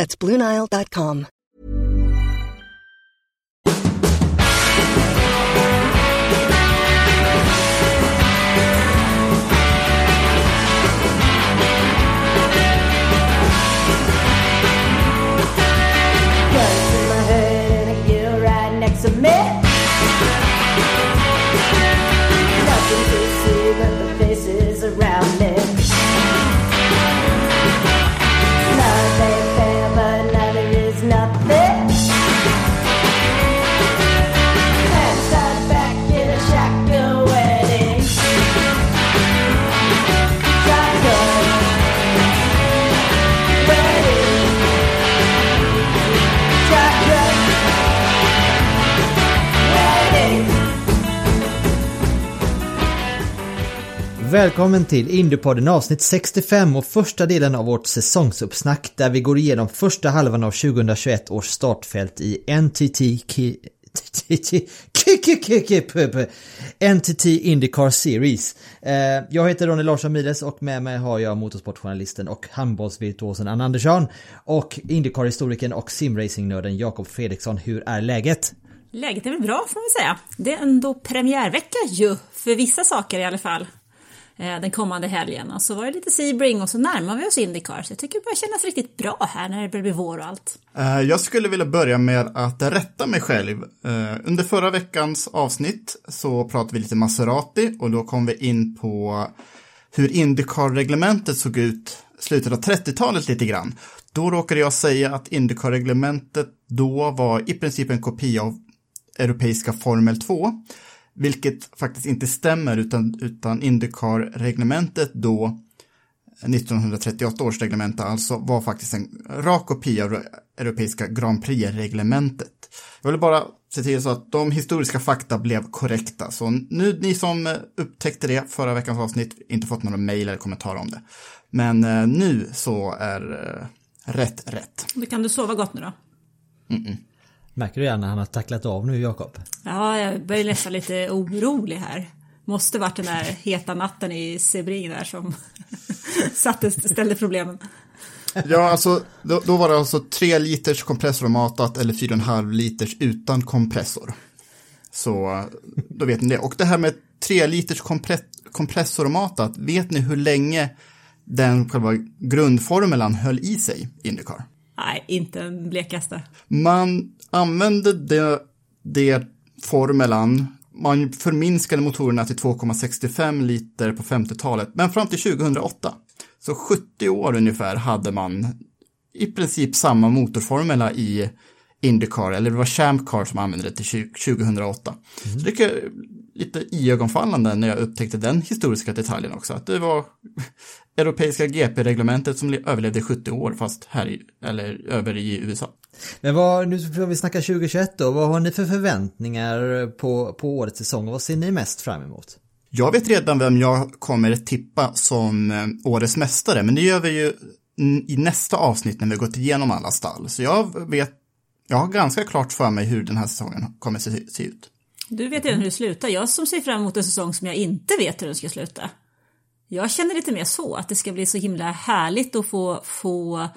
That's BlueNile.com. Välkommen till Indypodden avsnitt 65 och första delen av vårt säsongsuppsnack där vi går igenom första halvan av 2021 års startfält i NTT IndyCar Series. Jag heter Ronny Larsson Miles och med mig har jag motorsportjournalisten och handbollsvirtuosen Ann Andersson och IndyCar-historikern och simracingnörden Jakob Fredriksson. Hur är läget? Läget är väl bra får man säga. Det är ändå premiärvecka ju för vissa saker i alla fall. Den kommande helgen. Och så var det lite Sebring och så närmar vi oss IndyCar. Så jag tycker det börjar kännas riktigt bra här när det börjar bli vår och allt. Jag skulle vilja börja med att rätta mig själv. Under förra veckans avsnitt så pratade vi lite Maserati. Och då kom vi in på hur IndyCar-reglementet såg ut slutet av 30-talet lite grann. Då råkade jag säga att IndyCar-reglementet då var i princip en kopia av europeiska Formel 2. Vilket faktiskt inte stämmer utan IndyCar-reglementet då, 1938 års reglement alltså, var faktiskt en rak kopia av europeiska Grand Prix-reglementet. Jag ville bara se till så att de historiska fakta blev korrekta. Så nu ni som upptäckte det förra veckans avsnitt inte fått några mejl eller kommentarer om det. Men nu så är rätt. Då kan du sova gott nu då? Mm-mm. Märker du gärna han har tacklat av nu, Jakob? Ja, jag börjar nästan lite orolig här. Måste varit den där heta natten i Sebring där som ställde problemen. Ja, alltså då var det alltså 3 liters kompressor och matat eller 4,5 liters utan kompressor. Så då vet ni det. Och det här med 3 liters kompressor och matat, vet ni hur länge den själva grundformulan höll i sig i IndyCar? Nej, inte den blekaste. Man använde det formulan, man förminskade motorerna till 2,65 liter på 50-talet, men fram till 2008, så 70 år ungefär hade man i princip samma motorformula i IndyCar, eller det var ChampCar som använde det till 2008. Mm. Så det är lite iögonfallande när jag upptäckte den historiska detaljen också, att det var europeiska GP-reglementet som överlevde 70 år fast över i USA. Men nu får vi snacka 2021 då. Vad har ni för förväntningar på årets säsong och vad ser ni mest fram emot? Jag vet redan vem jag kommer tippa som årets mästare, men det gör vi ju i nästa avsnitt när vi gått igenom alla stall. Så jag har ganska klart för mig hur den här säsongen kommer se ut. Du vet redan hur det slutar. Jag som ser fram emot en säsong som jag inte vet hur den ska sluta. Jag känner lite mer så att det ska bli så himla härligt att få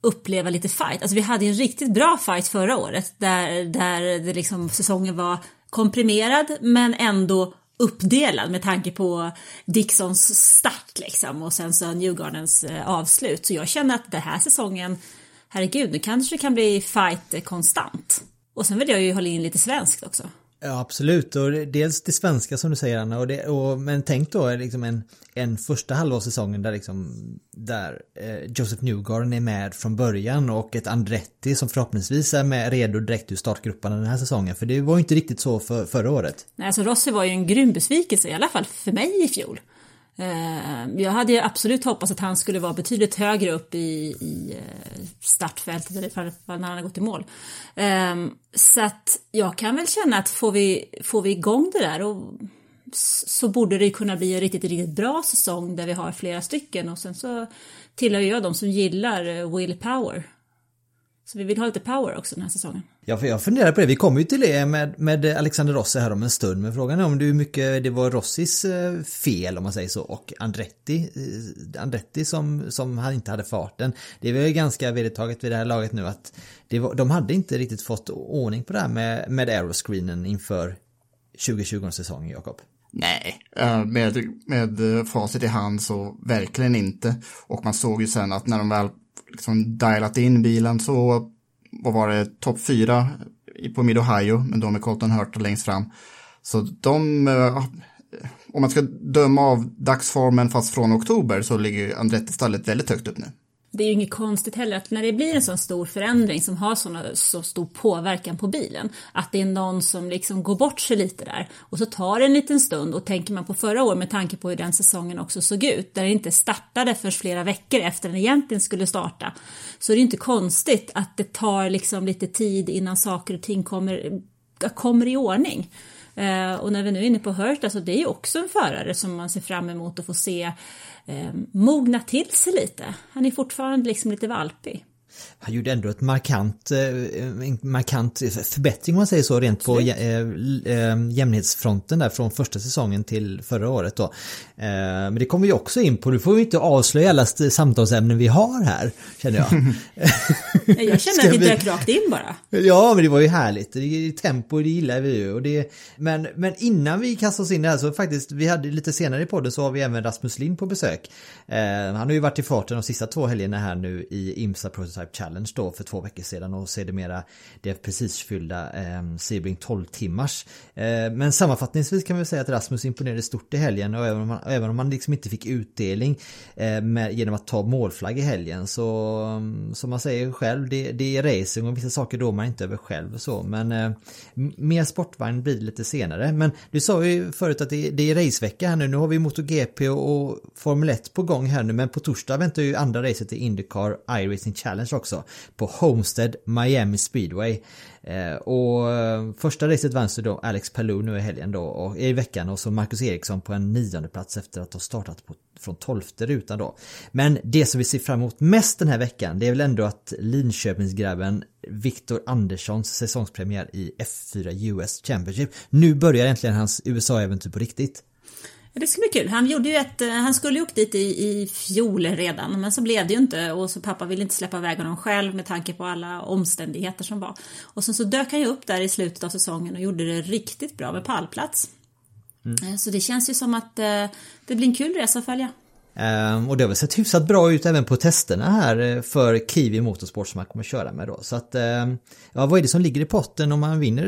uppleva lite fight. Alltså vi hade en riktigt bra fight förra året där det liksom, säsongen var komprimerad men ändå uppdelad med tanke på Dixons start liksom, och sen så Newgardens avslut. Så jag känner att den här säsongen, herregud, nu kanske det kan bli fight konstant. Och sen vill jag ju hålla in lite svenskt också. Ja, absolut. Och dels det svenska som du säger, Anna. Men tänk då liksom en första halva säsongen där Joseph Newgarden är med från början och ett Andretti som förhoppningsvis är med redo direkt ur startgrupperna den här säsongen. För det var ju inte riktigt så förra året. Nej, alltså Rossi var ju en grym besvikelse i alla fall för mig i fjol. Jag hade ju absolut hoppats att han skulle vara betydligt högre upp i startfältet, eller i alla fall när han har gått i mål. Så att jag kan väl känna att får vi igång det där, och så borde det kunna bli en riktigt, riktigt bra säsong där vi har flera stycken. Och sen så tillhör jag de som gillar willpower. Så vi vill ha lite power också den här säsongen. Ja, för jag funderar på det. Vi kommer ju till det med Alexander Rossi här om en stund. Men frågan är om det är mycket, det var Rossis fel om man säger så. Och Andretti som han inte hade farten. Det var ju ganska vedertaget vid det här laget nu att de hade inte riktigt fått ordning på det här med aeroscreenen inför 2020-säsongen, Jakob. Nej, med facit i hand så verkligen inte. Och man såg ju sen att när de väl liksom dialat in bilen så var det topp 4 på Mid-Ohio, men då med Colton Herta längst fram. Så de, om man ska döma av dagsformen fast från oktober, så ligger Andretti stallet väldigt högt upp nu. Det är ju inget konstigt heller att när det blir en sån stor förändring som har så stor påverkan på bilen, att det är någon som liksom går bort sig lite där, och så tar det en liten stund. Och tänker man på förra år med tanke på hur den säsongen också såg ut, där det inte startade för flera veckor efter den egentligen skulle starta, så är det inte konstigt att det tar liksom lite tid innan saker och ting kommer i ordning. Och när vi nu är inne på Herta, så det är ju också en förare som man ser fram emot att få se mogna till sig lite. Han är fortfarande liksom lite valpig. Han gjorde ändå ett markant förbättring om man säger så, rent på jämnhetsfronten där från första säsongen till förra året då. Men det kommer vi också in på. Nu får vi inte avslöja alla samtalsämnen vi har här, känner jag. Jag känner att vi dök rakt in bara. Ja, men det var ju härligt. Det är tempo, det gillar vi ju. Och det, men innan vi kastar oss in här så faktiskt, vi hade lite senare i podden så har vi även Rasmus Lind på besök. Han har ju varit i farten de sista 2 helgerna här nu i IMSA Prototype Challenge då för 2 veckor sedan, och sedermera det precis fyllda Sebring 12 timmars. Men sammanfattningsvis kan vi säga att Rasmus imponerade stort i helgen, och även om man liksom inte fick utdelning genom att ta målflagg i helgen, så som man säger själv, det är racing och vissa saker då man inte över själv och så, men mer sportvagn blir lite senare. Men du sa ju förut att det är racevecka här nu. Nu har vi MotoGP och Formel 1 på gång här nu, men på torsdag väntar ju andra racet i IndyCar iRacing Challenge också på Homestead Miami Speedway, och första racet vanns då Alex Palou nu i helgen då, och i veckan, och så Marcus Eriksson på en 9:e plats efter att ha startat från 12:e rutan då. Men det som vi ser fram emot mest den här veckan, det är väl ändå att Linköpingsgrabben Victor Anderssons säsongspremiär i F4 US Championship. Nu börjar äntligen hans USA-äventyr på riktigt. Det ska bli kul. Han skulle ju åka dit i fjol redan, men så blev det ju inte, och så pappa ville inte släppa iväg honom själv med tanke på alla omständigheter som var. Och sen så dök han ju upp där i slutet av säsongen och gjorde det riktigt bra med pallplats. Mm. Så det känns ju som att det blir en kul resa att följa. Och det har väl sett hyfsat bra ut även på testerna här för Kiwi Motorsport som man kommer köra med då. Så att, ja, vad är det som ligger i potten om man vinner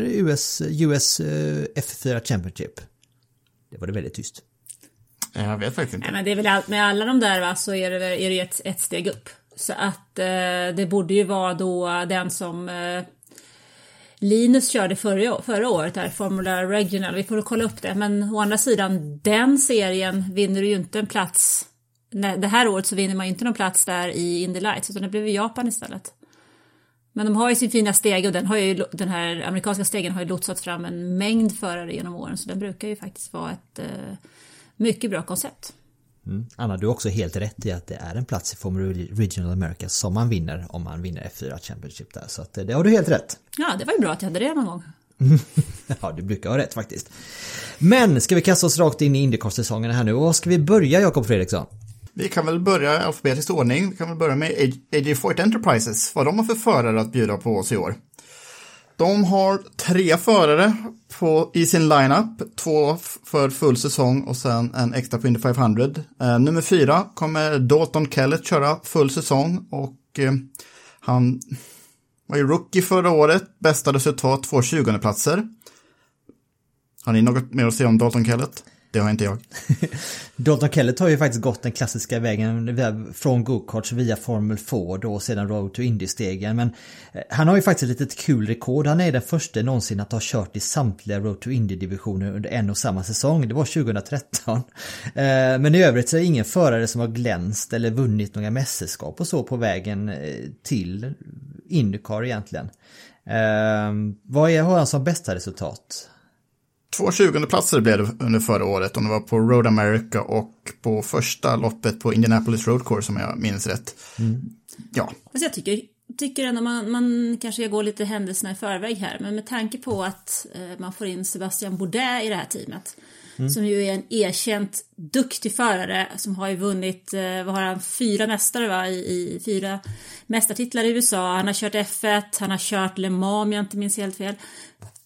US F4 Championship? Det var det väldigt tyst. Jag vet faktiskt inte. Nej, men det är väl allt med alla de där, va, så är det ju ett steg upp. Så att det borde ju vara då den som Linus körde förra året här, Formula Regional. Vi får kolla upp det, men å andra sidan, den serien vinner du ju inte en plats. Nej, det här året så vinner man ju inte någon plats där i Indy Lights, utan det blev i Japan istället. Men de har ju sin fina steg, och den här amerikanska stegen har ju lotsat fram en mängd förare genom åren, så den brukar ju faktiskt vara ett mycket bra koncept. Mm. Anna, du har också helt rätt i att det är en plats i Formula Regional America som man vinner om man vinner F4 Championship där. Så att det har du helt rätt. Ja, det var ju bra att jag hade det någon gång. Ja, du brukar ha rätt faktiskt. Men ska vi kasta oss rakt in i IndyCar-säsongen här nu? Och ska vi börja, Jakob Fredriksson? Vi kan väl börja i alfabetisk ordning. Vi kan väl börja med AJ Foyt Enterprises. Vad de har för förare att bjuda på oss i år. De har 3 förare i sin lineup, 2 för full säsong och sen en extra på Indy 500. Nummer 4 kommer Dalton Kellett köra full säsong, och han var ju rookie förra året, bästa resultat, 2 20:e platser. Har ni något mer att säga om Dalton Kellett? Det har inte jag. Dalton Kellett har ju faktiskt gått den klassiska vägen från go-karts via Formel 4 då och sedan Road to Indy-stegen. Men han har ju faktiskt ett litet kul rekord. Han är den första någonsin att ha kört i samtliga Road to Indy-divisioner under en och samma säsong. Det var 2013. Men i övrigt så är ingen förare som har glänst eller vunnit några mästerskap och så på vägen till IndyCar egentligen. Vad har han som bästa resultat? 2 20-platser blev det under förra året, och det var på Road America och på första loppet på Indianapolis Road Course som jag minns rätt. Mm. Ja. Alltså jag tycker ändå man kanske går lite händelserna i förväg här, men med tanke på att man får in Sebastian Bourdais i det här teamet, som ju är en erkänt duktig förare som har ju vunnit, vad har han, 4 mästare va? I 4 mästartitlar i USA. Han har kört F1, han har kört Le Mans om jag inte minns helt fel.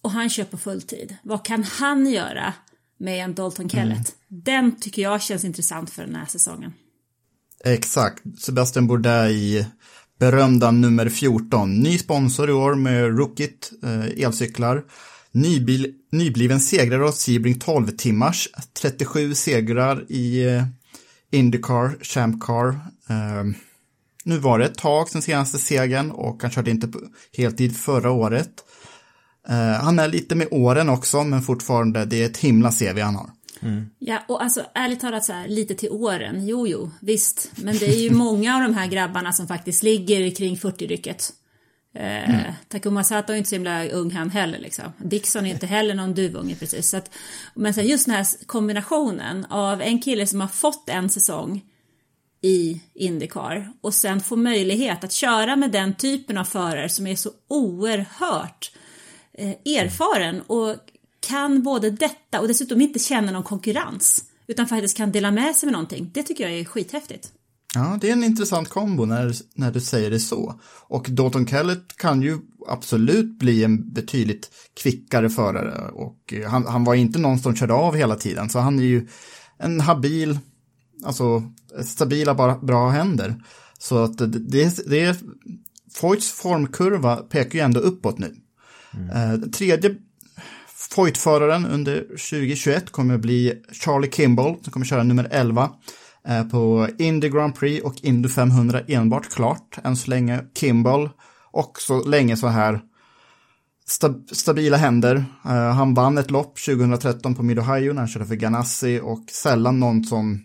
Och han kör på fulltid. Vad kan han göra med en Dalton Kellett? Den tycker jag känns intressant för den här säsongen. Exakt. Sebastian Bourdais, berömda nummer 14. Ny sponsor i år med Rokit, elcyklar. Nybliven segrare av Sebring 12 timmars. 37 segrar i IndyCar, ChampCar. Nu var det ett tag sen senaste segern och han körde inte på heltid förra året. Han är lite med åren också, men fortfarande, det är ett himla CV han har. Mm. Ja, och alltså ärligt talat så här, lite till åren, jo, visst. Men det är ju många av de här grabbarna som faktiskt ligger kring 40-rycket. Takuma Sato är inte så himla ung han heller liksom. Dixon är inte heller någon duvunge precis. Så att, men så här, just den här kombinationen av en kille som har fått en säsong i IndyCar och sen får möjlighet att köra med den typen av förare som är så oerhört erfaren och kan både detta och dessutom inte känna någon konkurrens utan faktiskt kan dela med sig med någonting. Det tycker jag är skithäftigt. Ja, det är en intressant kombo när du säger det så. Och Dalton Kellett kan ju absolut bli en betydligt kvickare förare, och han var inte någon som körde av hela tiden, så han är ju en habil, alltså stabila bra händer. Så att det Foyts formkurva pekar ju ändå uppåt nu. Tredje Foyt-föraren under 2021 kommer bli Charlie Kimball som kommer köra nummer 11 på Indy Grand Prix och Indy 500 enbart klart. Än så länge Kimball, och så länge så här stabila händer. Han vann ett lopp 2013 på Mid-Ohio när han körde för Ganassi, och sällan någon som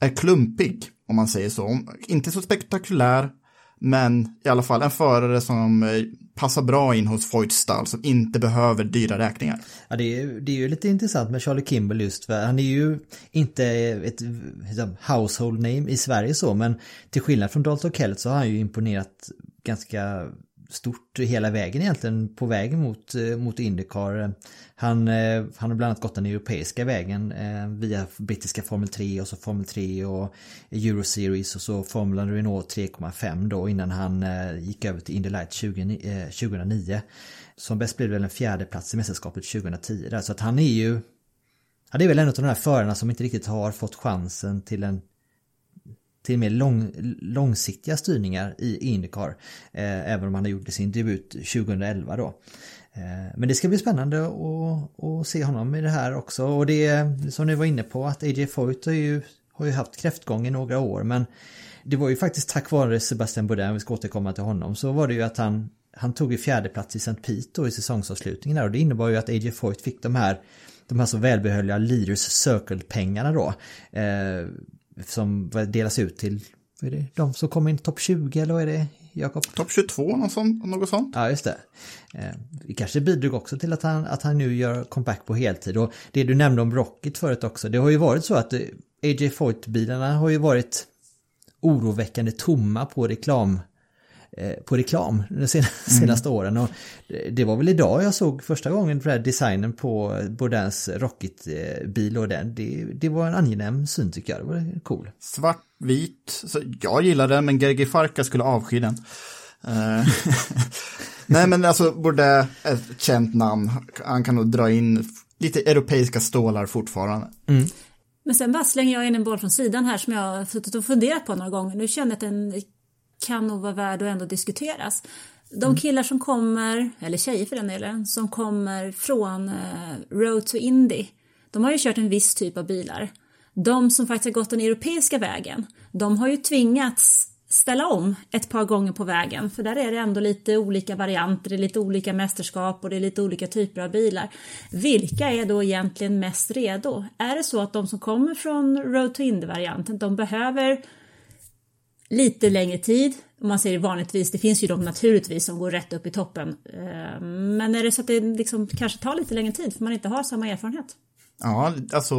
är klumpig om man säger så. Inte så spektakulär, men i alla fall en förare som passar bra in hos Foyts stall, som inte behöver dyra räkningar. Ja, det är ju lite intressant med Charlie Kimball just, för han är ju inte ett household name i Sverige så, men till skillnad från Dalton Kellett så har han ju imponerat ganska stort hela vägen egentligen på vägen mot IndyCar. Han har bland annat gått den europeiska vägen via brittiska Formel 3 och så Formel 3 och Euro Series och så Formula Renault 3,5 då, innan han gick över till Indy Lights 2009. Som bäst blev det väl en 4:e plats i mästerskapet 2010. Så att han är väl en av de här förarna som inte riktigt har fått chansen till mer långsiktiga styrningar i IndyCar, även om han gjorde sin debut 2011 då. Men det ska bli spännande att se honom i det här också, och det som ni var inne på att AJ Foyt har ju haft kräftgång i några år, men det var ju faktiskt tack vare Sebastian Bourdais, om vi ska återkomma till honom, så var det ju att han tog ju 4:e plats i St. Pete i säsongsavslutningen där, och det innebar ju att AJ Foyt fick de här så välbehövliga Leaders Circle-pengarna då, som delas ut till de som kommer in i topp 20, eller är det Jakob? Topp 22, något sånt. Ja, just det. Det kanske bidrog också till att han nu gör comeback på heltid. Och det du nämnde om Rokit förut också, det har ju varit så att AJ Foyt-bilarna har ju varit oroväckande tomma på reklam de senaste åren, och det var väl idag jag såg första gången den här designen på Bourdais Rokit-bil, och det var en angenäm syn tycker jag, det var cool. Svartvit, så jag gillar den, men Gergi Farka skulle avsky den. Nej, men alltså Bourdais är ett känt namn, han kan nog dra in lite europeiska stålar fortfarande. Mm. Men sen bara slänger jag in en boll från sidan här som jag har suttit och funderat på några gånger, nu känner jag att den kan nog vara värd att ändå diskuteras. De killar som kommer, eller tjejer för den delen, som kommer från Road to Indy, de har ju kört en viss typ av bilar. De som faktiskt har gått den europeiska vägen, de har ju tvingats ställa om ett par gånger på vägen. För där är det ändå lite olika varianter, det är lite olika mästerskap och det är lite olika typer av bilar. Vilka är då egentligen mest redo? Är det så att de som kommer från Road to Indy-varianten, de behöver lite längre tid? Om man ser det vanligtvis, det finns ju de naturligtvis som går rätt upp i toppen. Men är det så att det liksom kanske tar lite längre tid för man inte har samma erfarenhet? Ja, alltså...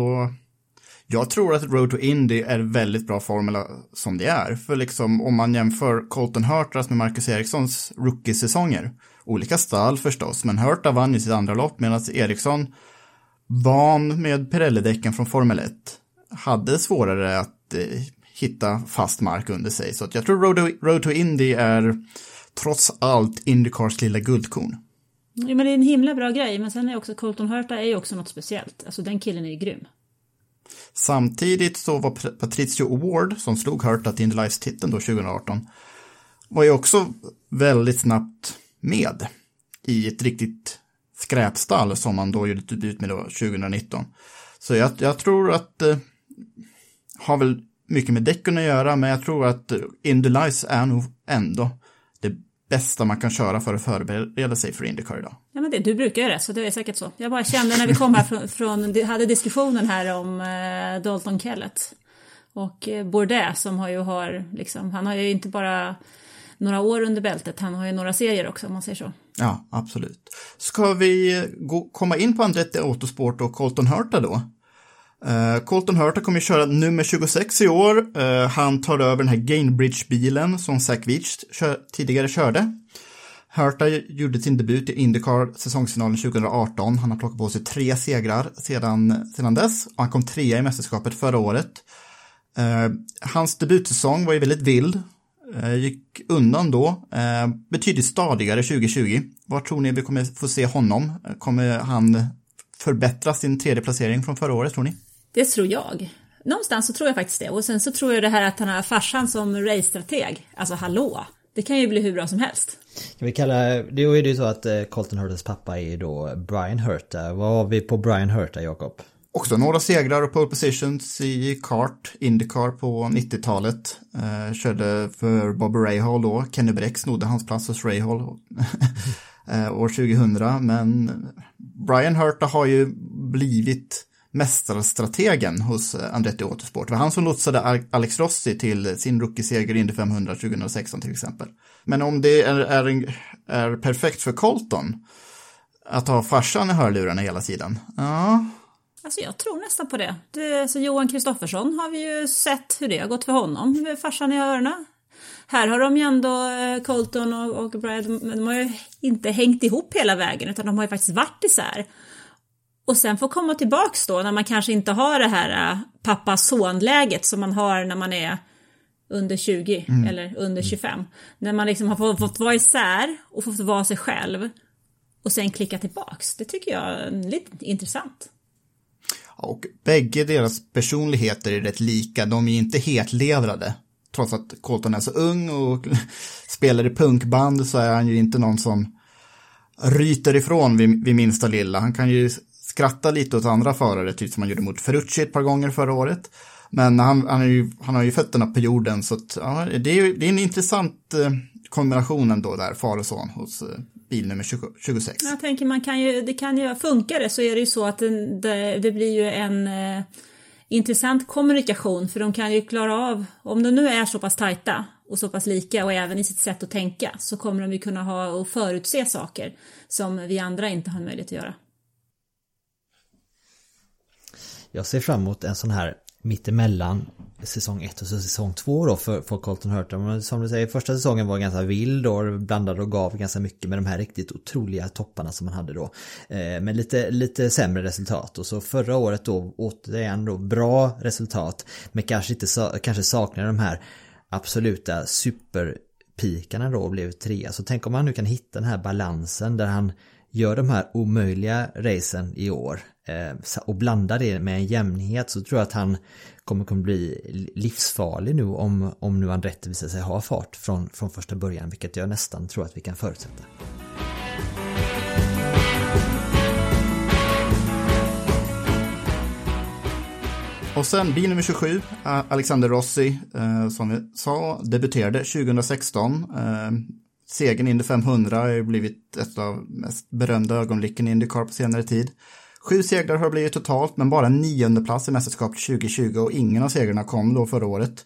Jag tror att Road to Indy är väldigt bra formula som det är. För liksom, om man jämför Colton Hertas med Marcus Erikssons rookie-säsonger. Olika stall förstås, men Herta vann ju sitt andra lopp medan Eriksson, van med Pirelli-däcken från Formel 1, hade svårare att hitta fast mark under sig. Så att jag tror Road to Indy är trots allt IndyCars lilla guldkorn. Ja, men det är en himla bra grej, men sen är också Colton Herta är ju också något speciellt. Alltså den killen är ju grym. Samtidigt så var Patricio Ward, som slog Herta till Indy Lights-titeln då 2018, var ju också väldigt snabbt med i ett riktigt skräpstall som man då gjorde debut med då 2019. Så jag tror att har väl mycket med däcken att göra, men jag tror att Indy Lights är nog ändå det bästa man kan köra för att förbereda sig för IndyCar idag. Ja, men det, du brukar ju det, så det är säkert så. Jag bara kände när vi kom här från hade diskussionen här om Dalton Kellett och Bourdais, som han har ju inte bara några år under bältet, han har ju några serier också, om man säger så. Ja, absolut. Ska vi komma in på Andretti Autosport och Colton Herta då? Colton Herta kommer köra nummer 26 i år. Han tar över den här Gainbridge-bilen som Zach Veach tidigare körde. Herta gjorde sin debut i IndyCar säsongsfinalen 2018. Han har plockat på sig 3 segrar sedan dess. Han kom 3 i mästerskapet förra året. Hans debutsäsong var ju väldigt vild. Gick undan då. Betydligt stadigare 2020. Var tror ni vi kommer få se honom? Kommer han förbättra sin 3:e placering från förra året, tror ni? Det tror jag. Någonstans så tror jag faktiskt det. Och sen så tror jag det här att han har farsan som race-strateg. Alltså hallå, det kan ju bli hur bra som helst. Kan vi kalla, då är det ju så att Colton Hertas pappa är då Bryan Herta. Vad har vi på Bryan Herta, Jakob? Också några segrar och pole positions i kart, IndyCar på 90-talet. Körde för Bobby Rahal då. Kenny Breck snodde hans plats hos Rahal år 2000, men Bryan Herta har ju blivit mästarstrategen hos Andretti Autosport. Det var han som lotsade Alex Rossi till sin rookie-seger i Indy 500 2016 till exempel. Men om det är perfekt för Colton att ha farsan i hörlurarna hela tiden. Ja. Alltså jag tror nästan på det. Så Johan Kristoffersson har vi ju sett hur det har gått för honom. Farsan i hörlurarna. Här har de ju ändå, Colton och Bryan, de har ju inte hängt ihop hela vägen, utan de har ju faktiskt varit isär. Och sen får komma tillbaks då när man kanske inte har det här pappa-son-läget som man har när man är under 20 eller under 25. När man liksom har fått vara isär och fått vara sig själv och sen klicka tillbaks. Det tycker jag är lite intressant. Och bägge deras personligheter är rätt lika. De är ju inte helt levrade. Trots att Colton är så ung och spelar i punkband så är han ju inte någon som ryter ifrån vid minsta lilla. Han kan ju skratta lite åt andra förare, typ som han gjorde mot Ferrucci ett par gånger förra året. Men han har ju fötterna på jorden, så att, ja, det är en intressant kombination ändå där, far och son hos bil nummer 26. Jag tänker det kan ju funka det, så är det ju så att det blir ju en... intressant kommunikation, för de kan ju klara av, om de nu är så pass tajta och så pass lika och även i sitt sätt att tänka, så kommer de ju kunna ha och förutse saker som vi andra inte har möjlighet att göra. Jag ser fram emot en sån här mittemellan säsong 1 och säsong 2 då för Colton Herta. Men som du säger, första säsongen var ganska vild och blandade och gav ganska mycket med de här riktigt otroliga topparna som man hade då. Men lite sämre resultat, och så förra året då återigen då bra resultat, men kanske saknade de här absoluta superpikarna då och blev 3. Så tänk om man nu kan hitta den här balansen där han gör de här omöjliga racen i år och blandar det med en jämnhet, så tror jag att han kommer bli livsfarlig nu om nu Andretti visar sig ha fart från första början, vilket jag nästan tror att vi kan förutsätta. Och sen bil nummer 27, Alexander Rossi, som vi sa, debuterade 2016. Segern i Indy 500 har blivit ett av mest berömda ögonblicken i IndyCar på senare tid. 7 segrar har blivit totalt, men bara 9:e plats i mästerskapet 2020, och ingen av segrarna kom då förra året.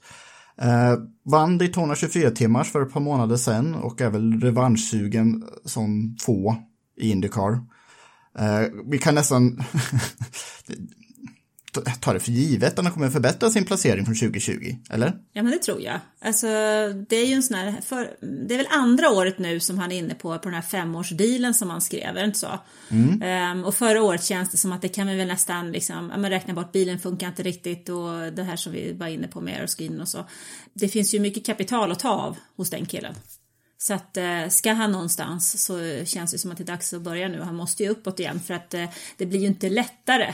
Vann Daytona 24 timmars för ett par månader sedan och är väl revanschsugen som få i IndyCar. Vi kan nästan ta det för givet att han kommer förbättra sin placering från 2020, eller? Ja, men det tror jag. Alltså, det är ju en sån här, det är väl andra året nu som han är inne på den här 5-årsdealen som han skrev, är det inte så? Mm. Och förra året känns det som att det kan vi väl nästan liksom, man räknar bort, bilen funkar inte riktigt och det här som vi var inne på med aeroscreen och så. Det finns ju mycket kapital att ta av hos den killen. Så att ska han någonstans så känns det som att det är dags att börja nu. Han måste ju uppåt igen, för att det blir ju inte lättare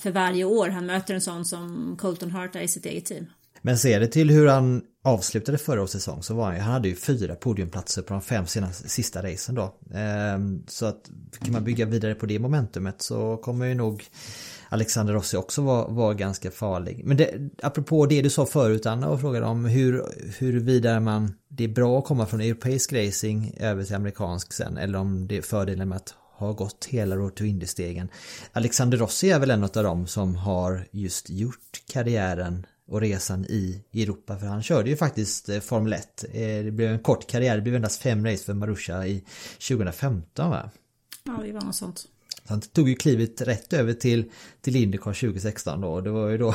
för varje år han möter en sån som Colton Herta i sitt eget team. Men ser det till hur han avslutade förra års säsong, så var han hade ju 4 podiumplatser på de 5 sista racen då. Så att kan man bygga vidare på det momentumet, så kommer ju nog Alexander Rossi också var ganska farlig. Men det, apropå det du sa förut, Anna, och frågade om hur vidare man, det är bra att komma från europeisk racing över till amerikansk sen, eller om det är fördelen med att har gått hela Road to Indy-stegen. Alexander Rossi är väl en av dem som har just gjort karriären och resan i Europa, för han körde ju faktiskt Formel 1. Det blev en kort karriär, det blev endast 5 race för Marussia i 2015, va? Ja, det var något sånt. Han tog ju klivet rätt över till IndyCar 2016 då. Det var ju då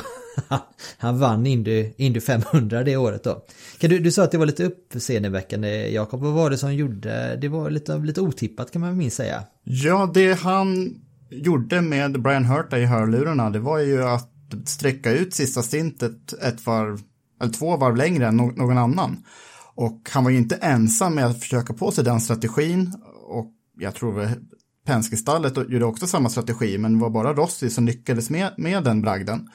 han vann Indy 500 det året då. Kan du sa att det var lite uppseendeväckande, Jakob. Vad var det som gjorde? Det var lite otippat, kan man minst säga. Ja, det han gjorde med Bryan Herta i hörlurarna, det var ju att sträcka ut sista stintet ett varv eller 2 varv längre än någon annan. Och han var ju inte ensam med att försöka på sig den strategin, och jag tror Penske-stallet gjorde också samma strategi, men var bara Rossi som lyckades med den bragden.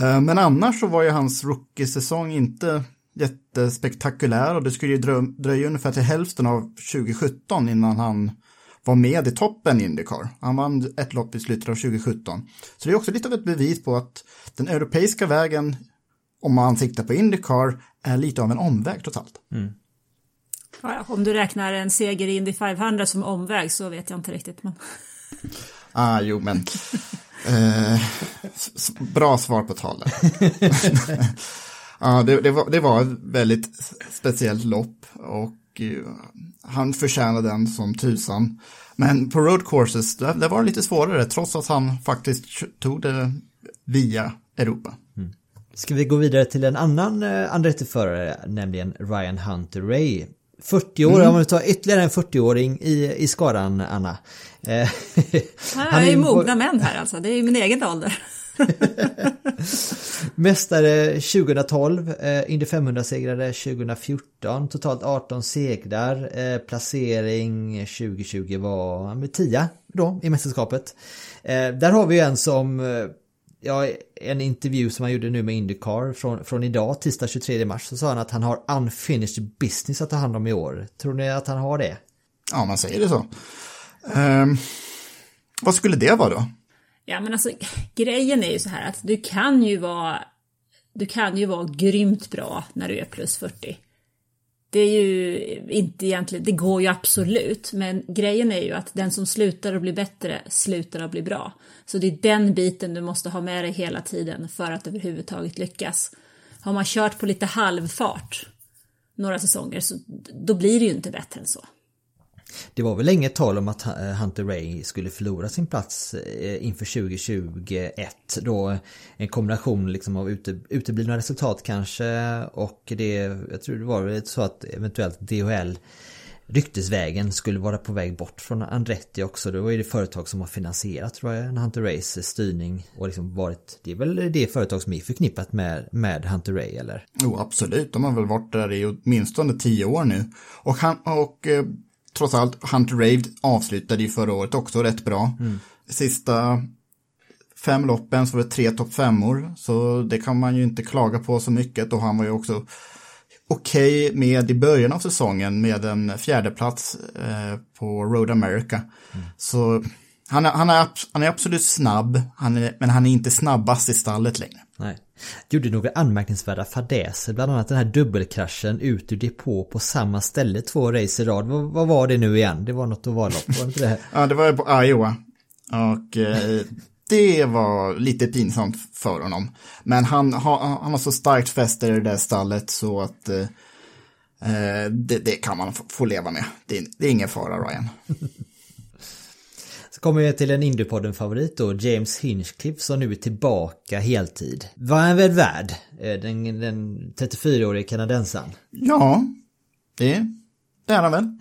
Men annars så var ju hans rookie-säsong inte jättespektakulär, och det skulle ju dröja ungefär till hälften av 2017 innan han var med i toppen i IndyCar. Han vann ett lopp i slutet av 2017. Så det är också lite av ett bevis på att den europeiska vägen, om man siktar på IndyCar, är lite av en omväg totalt. Mm. Ja, om du räknar en seger i Indy 500 som omväg så vet jag inte riktigt. Men... Ah, jo, men... bra svar på talet. det var ett väldigt speciellt lopp, och han förtjänade den som tusan. Men på road courses, det var lite svårare, trots att han faktiskt tog det via Europa. Mm. Ska vi gå vidare till en annan Andretti-förare, nämligen Ryan Hunter-Reay. 40 år, om vi tar ytterligare en 40-åring i skaran, Anna. Han är ju mogna män här alltså, det är ju min egen ålder. Mästare 2012, Indy 500-segrare 2014, totalt 18 segrar, placering 2020 var han med 10 då i mästerskapet. Där har vi ju en som... Ja, en intervju som han gjorde nu med IndyCar från idag, tisdag 23 mars, så sa han att han har unfinished business att ta hand om i år. Tror ni att han har det? Ja, man säger det så. Vad skulle det vara då? Ja, men alltså, grejen är ju så här att du kan ju vara grymt bra när du är plus 40. Det är ju inte egentligen, det går ju absolut, men grejen är ju att den som slutar att bli bättre slutar att bli bra. Så det är den biten du måste ha med dig hela tiden för att överhuvudtaget lyckas. Har man kört på lite halvfart några säsonger, så då blir det ju inte bättre än så. Det var väl länge tal om att Hunter-Reay skulle förlora sin plats inför 2021, då en kombination liksom av uteblivna resultat kanske, och det, jag tror det var så att eventuellt DHL ryktesvägen skulle vara på väg bort från Andretti också. Det var ju det företag som har finansierat Hunter-Reays styrning och liksom varit, det är väl det företag som är förknippat med Hunter-Reay, eller? Jo, absolut. De har väl varit där i åtminstone 10 år nu. Och trots allt, Hunter-Reay avslutade ju förra året också rätt bra. Mm. Sista 5 loppen så var det 3 topp 5-or. Så det kan man ju inte klaga på så mycket. Och han var ju också okej med i början av säsongen med en 4:e plats på Road America. Mm. Så Han är absolut snabb, men han är inte snabbast i stallet längre. Nej. Gjorde några anmärkningsvärda fadäser, bland annat den här dubbelkraschen ut ur depå på samma ställe 2 race i rad. Vad var det nu igen? Det var något ovallopp, var det inte det? Ja, det var på Iowa. Och det var lite pinsamt för honom. Men han har så starkt fäste i det där stallet så att det kan man få leva med. Det är ingen fara, Ryan. Kommer jag till en Indypodden-favorit då, James Hinchcliffe, som nu är tillbaka heltid. Vad är han väl värd, den 34-årige kanadensan? Ja, det är han väl.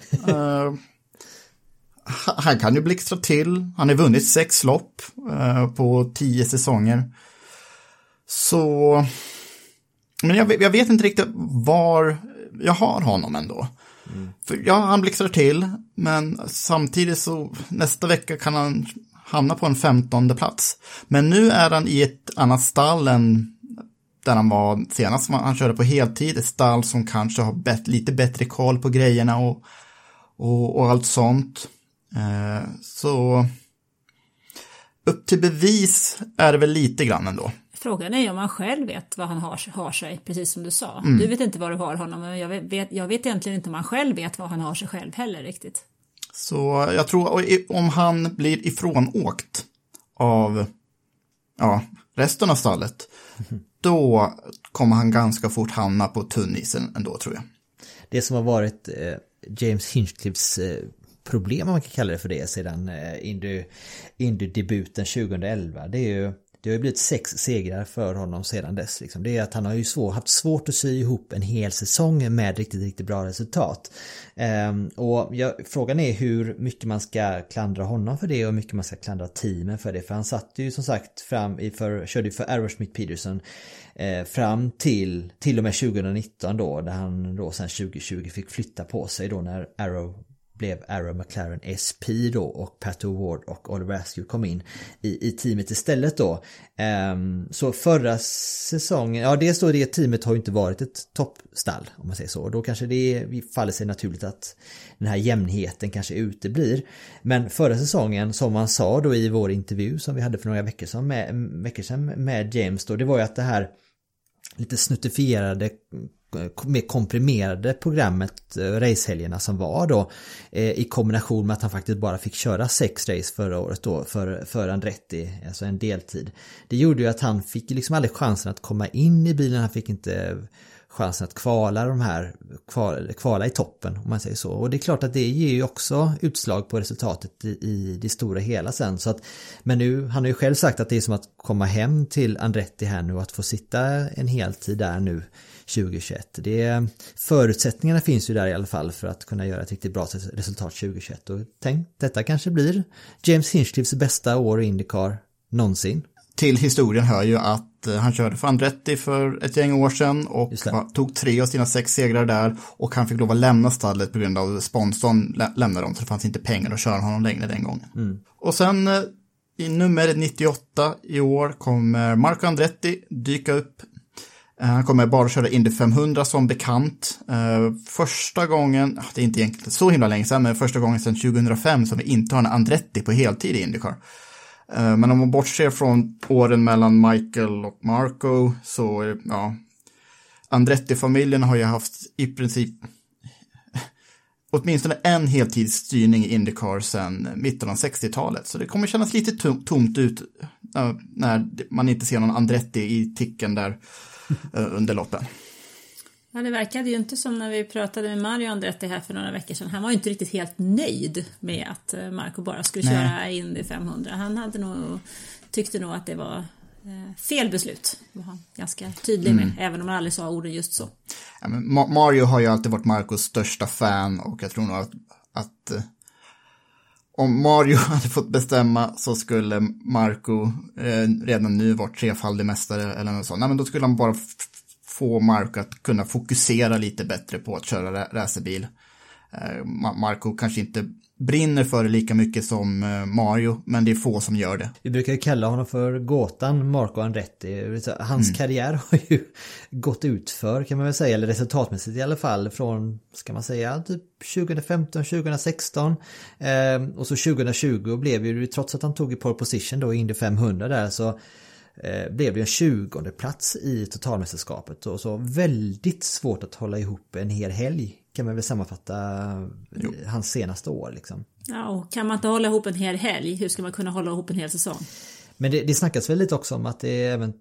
Han kan ju blixtra till. Han har vunnit 6 lopp på 10 säsonger. Så, men jag vet inte riktigt var jag har honom ändå. Mm. För ja, han blixtrar till, men samtidigt så nästa vecka kan han hamna på en 15:e plats. Men nu är han i ett annat stall än där han var senast. Han körde på heltid, ett stall som kanske har lite bättre koll på grejerna och allt sånt. Så upp till bevis är det väl lite grann ändå. Frågan är om han själv vet vad han har sig, precis som du sa. Mm. Du vet inte vad du har honom, men jag vet egentligen inte om han själv vet vad han har sig själv heller riktigt. Så jag tror om han blir ifrånåkt av resten av stallet, då kommer han ganska fort hamna på tunnisen ändå, tror jag. Det som har varit James Hinchcliffes problem, om man kan kalla det för det, sedan Indy-debuten 2011, det är ju... Det har ju blivit 6 segrar för honom sedan dess. Liksom. Det är att han har ju haft svårt att sy ihop en hel säsong med riktigt, riktigt bra resultat. Och frågan är hur mycket man ska klandra honom för det och hur mycket man ska klandra teamen för det. För han satt ju som sagt körde för Aerosmith-Peterson fram till och med 2019 då. Där han då sedan 2020 fick flytta på sig då när Arrow... blev Arrow McLaren SP då och Pato Ward och Oliver Askew kom in i teamet istället då. Så förra säsongen, det teamet har ju inte varit ett toppstall om man säger så. Då kanske det faller sig naturligt att den här jämnheten kanske uteblir. Men förra säsongen, som man sa då i vår intervju som vi hade för några veckor sedan med James då, det var ju att det här lite snuttifierade mer komprimerade programmet racehelgerna som var då i kombination med att han faktiskt bara fick köra 6 race förra året då för Andretti, alltså en deltid. Det gjorde ju att han fick liksom aldrig chansen att komma in i bilen, han fick inte chansen att kvala i toppen om man säger så. Och det är klart att det ger ju också utslag på resultatet i det stora hela sen. Så att, men nu, han har ju själv sagt att det är som att komma hem till Andretti här nu och att få sitta en heltid där nu 2021. Förutsättningarna finns ju där i alla fall för att kunna göra ett riktigt bra resultat 2021. Och tänk, detta kanske blir James Hinchcliffes bästa år i IndyCar någonsin. Till historien hör ju att han körde för Andretti för ett gäng år sedan och tog 3 av sina 6 segrar där, och han fick lov att lämna stallet på grund av sponsorn lämnade dem, så det fanns inte pengar att köra honom längre den gången. Mm. Och sen i nummer 98 i år kommer Marco Andretti dyka upp. Han kommer bara köra Indy 500 som bekant. Första gången, det är inte egentligen så himla länge sedan, men första gången sedan 2005 som vi inte har en Andretti på heltid i IndyCar. Men om man bortser från åren mellan Michael och Marco så, Andretti-familjen har ju haft i princip åtminstone en heltidsstyrning i IndyCar sedan mitten av 60-talet. Så det kommer kännas lite tomt ut när man inte ser någon Andretti i ticken där under loppen. Ja, det verkade ju inte som när vi pratade med Mario Andretti här för några veckor sedan. Han var ju inte riktigt helt nöjd med att Marco bara skulle köra Indy 500. Han tyckte nog att det var fel beslut. Det var han ganska tydlig med, även om han aldrig sa orden just så. Ja, men Mario har ju alltid varit Marcos största fan, och jag tror nog att om Mario hade fått bestämma så skulle Marco redan nu varit 3-faldig mästare eller något sånt. Nej, men då skulle han bara få Marco att kunna fokusera lite bättre på att köra racerbil. Marco kanske inte brinner för det lika mycket som Mario, men det är få som gör det. Vi brukar ju kalla honom för gåtan Marco Andretti. Hans karriär har ju gått ut för, kan man väl säga, eller resultatmässigt i alla fall, från, ska man säga, typ 2015, 2016 och så 2020 blev ju, trots att han tog i pole position då i Indy 500 där, så blev det en 20:e plats i totalmästerskapet, och så väldigt svårt att hålla ihop en hel helg, kan man väl sammanfatta hans senaste år liksom. Ja, kan man inte hålla ihop en hel helg, hur ska man kunna hålla ihop en hel säsong? Men det snackas väl lite också om att det även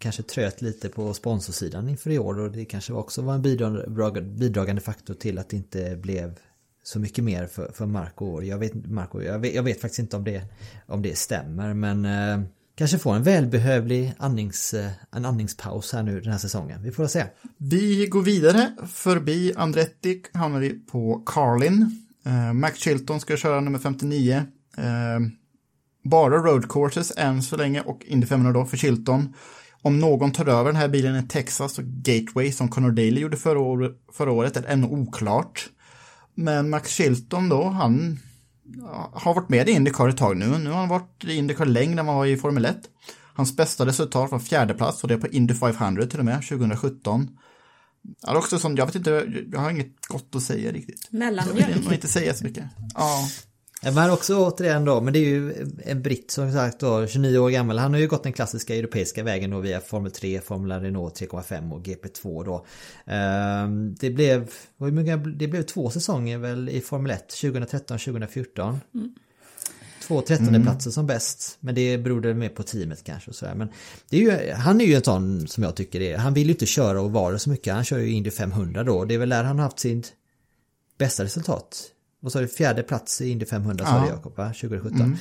kanske tröt lite på sponsorsidan inför i år, och det kanske också var en bidragande faktor till att det inte blev så mycket mer för Marco. Jag vet faktiskt inte om det stämmer, men kanske får en välbehövlig andningspaus här nu den här säsongen. Vi får se. Vi går vidare förbi Andretti, hamnar vi på Carlin. Max Chilton ska köra nummer 59. Bara road courses än så länge och Indy 500 då för Chilton. Om någon tar över den här bilen i Texas och Gateway som Connor Daly gjorde förra året är ännu oklart. Men Max Chilton då, han har varit med i IndyCar ett tag nu. Nu har han varit i IndyCar längre än vad han var i Formel 1. Hans bästa resultat var fjärde plats och det är på Indy 500 till och med 2017. Alltså också som, jag vet inte, jag har inget gott att säga riktigt. Mellanmjölk. Jag vill inte säga så mycket. Ja. Men också återigen då, men det är ju en britt som sagt då, 29 år gammal. Han har ju gått den klassiska europeiska vägen då via Formel 3, Formula Renault 3,5 och GP2 då. Det blev 2 säsonger väl i Formel 1, 2013-2014. 2 13:e platser som bäst, men det berodde mer på teamet kanske och sådär. Men det är ju, han är ju en sån som jag tycker det är, han vill ju inte köra och vara så mycket, han kör ju Indy 500 då. Det är väl där han har haft sitt bästa resultat. Och så är det fjärde plats i Indy 500, sa det Jakob, 2017.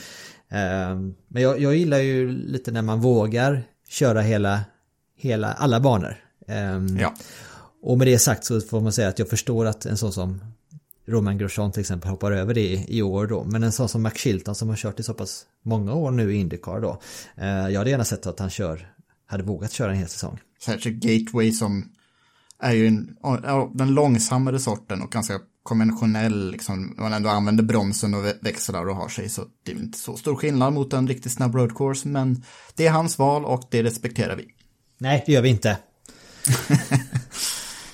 Men jag gillar ju lite när man vågar köra hela alla banor. Och med det sagt så får man säga att jag förstår att en sån som Romain Grosjean till exempel hoppar över det i år då. Men en sån som Max Chilton som har kört i så pass många år nu i IndyCar då. Jag hade gärna sett att han hade vågat köra en hel säsong. Särskilt Gateway som är ju den långsammare sorten och ganska konventionell, liksom, man ändå använder bromsen och växlar och har sig, så det är inte så stor skillnad mot en riktigt snabb road course, men det är hans val och det respekterar vi. Nej, det gör vi inte.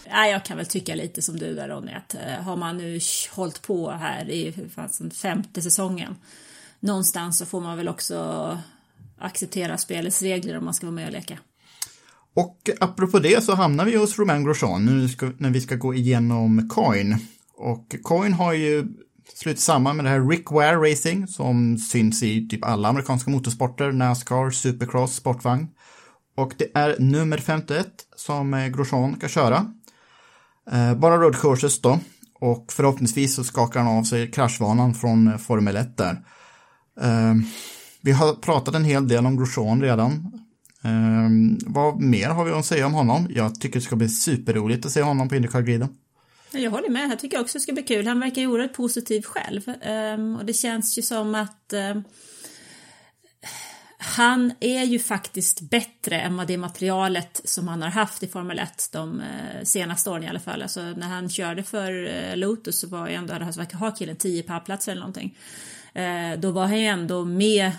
Nej, jag kan väl tycka lite som du där, Ronny, att har man nu hållit på här i den 5:e säsongen någonstans, så får man väl också acceptera spelets regler om man ska vara med och leka. Och apropå det så hamnar vi hos Romain Grosjean nu när vi ska gå igenom Coyne. Och Coyne har ju slutit samman med det här Rick Ware Racing som syns i typ alla amerikanska motorsporter, NASCAR, Supercross, sportvagn. Och det är nummer 51 som Grosjean ska köra. Bara road courses då. Och förhoppningsvis så skakar han av sig kraschvanan från Formel 1 där. Vi har pratat en hel del om Grosjean redan. Vad mer har vi att säga om honom? Jag tycker det ska bli superroligt att se honom på IndyCar-griden. Jag håller med, jag tycker också det ska bli kul. Han verkar ju oerhört positiv själv. Och det känns ju som att han är ju faktiskt bättre än vad det materialet som han har haft i Formel 1 de senaste åren i alla fall. Alltså när han körde för Lotus så var ju ändå, han verkar ha killen 10 parplatser eller någonting. Då var han ju ändå med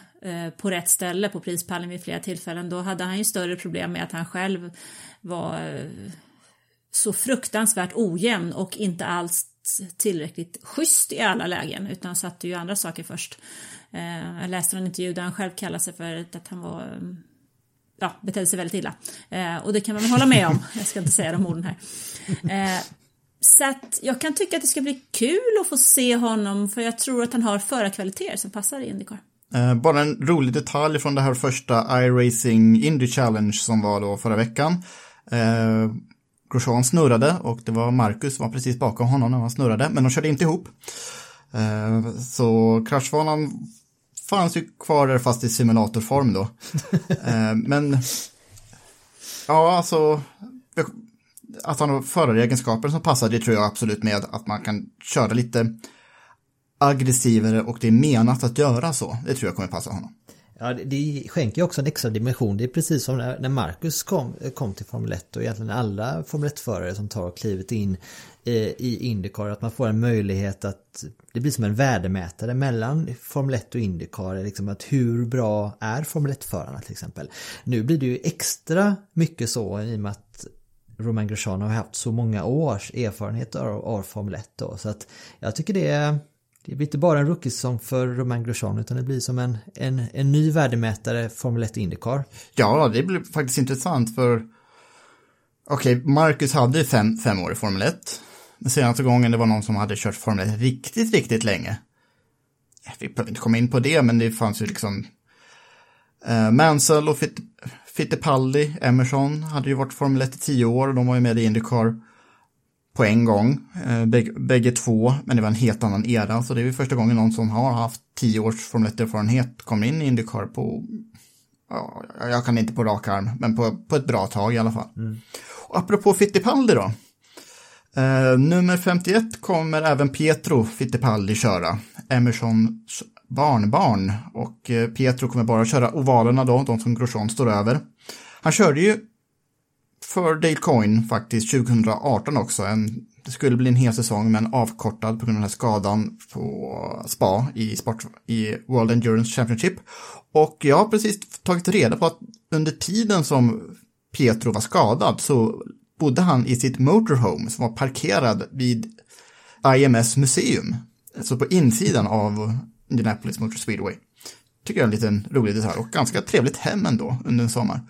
på rätt ställe på prispallen vid flera tillfällen. Då hade han ju större problem med att han själv var så fruktansvärt ojämn och inte alls tillräckligt schysst i alla lägen, utan satte ju andra saker först. Jag läste en intervju där han själv kallade sig för att han var, betedde sig väldigt illa. Och det kan man väl hålla med om, jag ska inte säga de orden här. Så att jag kan tycka att det ska bli kul att få se honom, för jag tror att han har förarkvaliteter som passar i IndyCar. Bara en rolig detalj från det här första iRacing Indy Challenge som var då förra veckan. Grosjean snurrade och det var Marcus som var precis bakom honom när han snurrade, men de körde inte ihop. Så kraschvanan fanns ju kvar där fast i simulatorform då. Men ja, alltså att han har föraregenskaper som passar, det tror jag absolut, med att man kan köra lite aggressivare och det är menat att göra så. Det tror jag kommer passa honom. Ja, det skänker ju också en extra dimension. Det är precis som när Marcus kom till Formel 1 och egentligen alla Formel 1-förare som tar klivet in i IndyCar, att man får en möjlighet att det blir som en värdemätare mellan Formel 1 och IndyCar, liksom att hur bra är Formel 1-förarna till exempel. Nu blir det ju extra mycket så i och med att Romain Grosjean har haft så många års erfarenhet av Formel 1 då, så att jag tycker det blir inte bara en rookie-säsong för Romain Grosjean, utan det blir som en ny värdemätare Formel 1 IndyCar. Ja, det blir faktiskt intressant för okej, Marcus hade fem år i Formel 1. Den senaste gången det var någon som hade kört Formel 1 riktigt, riktigt länge. Vi behöver inte komma in på det, men det fanns ju liksom Mansell och Fittipaldi, Emerson hade ju varit Formel 1 i 10 år och de var ju med i IndyCar på en gång, bägge två, men det var en helt annan era, så det är ju första gången någon som har haft 10 års Formel 1-erfarenhet kommer in i IndyCar på, ja, jag kan inte på rak arm, men på ett bra tag i alla fall. Mm. Och apropå Fittipaldi då, nummer 51 kommer även Pietro Fittipaldi köra, Emersons barnbarn, och Pietro kommer bara köra ovalerna då, de som Grosjean står över. Han körde ju för Dale Coyne faktiskt 2018 också. Det skulle bli en hel säsong men avkortad på grund av den här skadan på Spa i World Endurance Championship. Och jag har precis tagit reda på att under tiden som Pietro var skadad så bodde han i sitt motorhome som var parkerad vid IMS museum. Alltså på insidan av Indianapolis Motor Speedway. Tycker jag är en liten rolig detalj och ganska trevligt hem ändå under en sommar.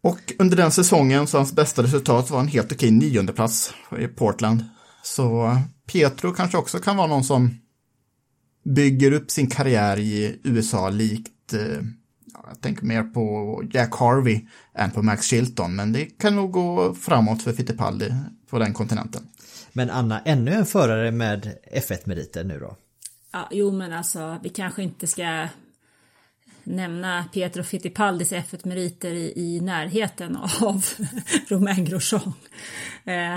Och under den säsongen så hans bästa resultat var en helt okej 9:e plats i Portland. Så Pietro kanske också kan vara någon som bygger upp sin karriär i USA likt, jag tänker mer på Jack Harvey än på Max Chilton. Men det kan nog gå framåt för Fittipaldi på den kontinenten. Men Anna, ännu en förare med F1-meriter nu då? Ja, jo men alltså vi kanske inte ska nämna Pietro Fittipaldis F1-meriter i närheten av Romain Grosjean.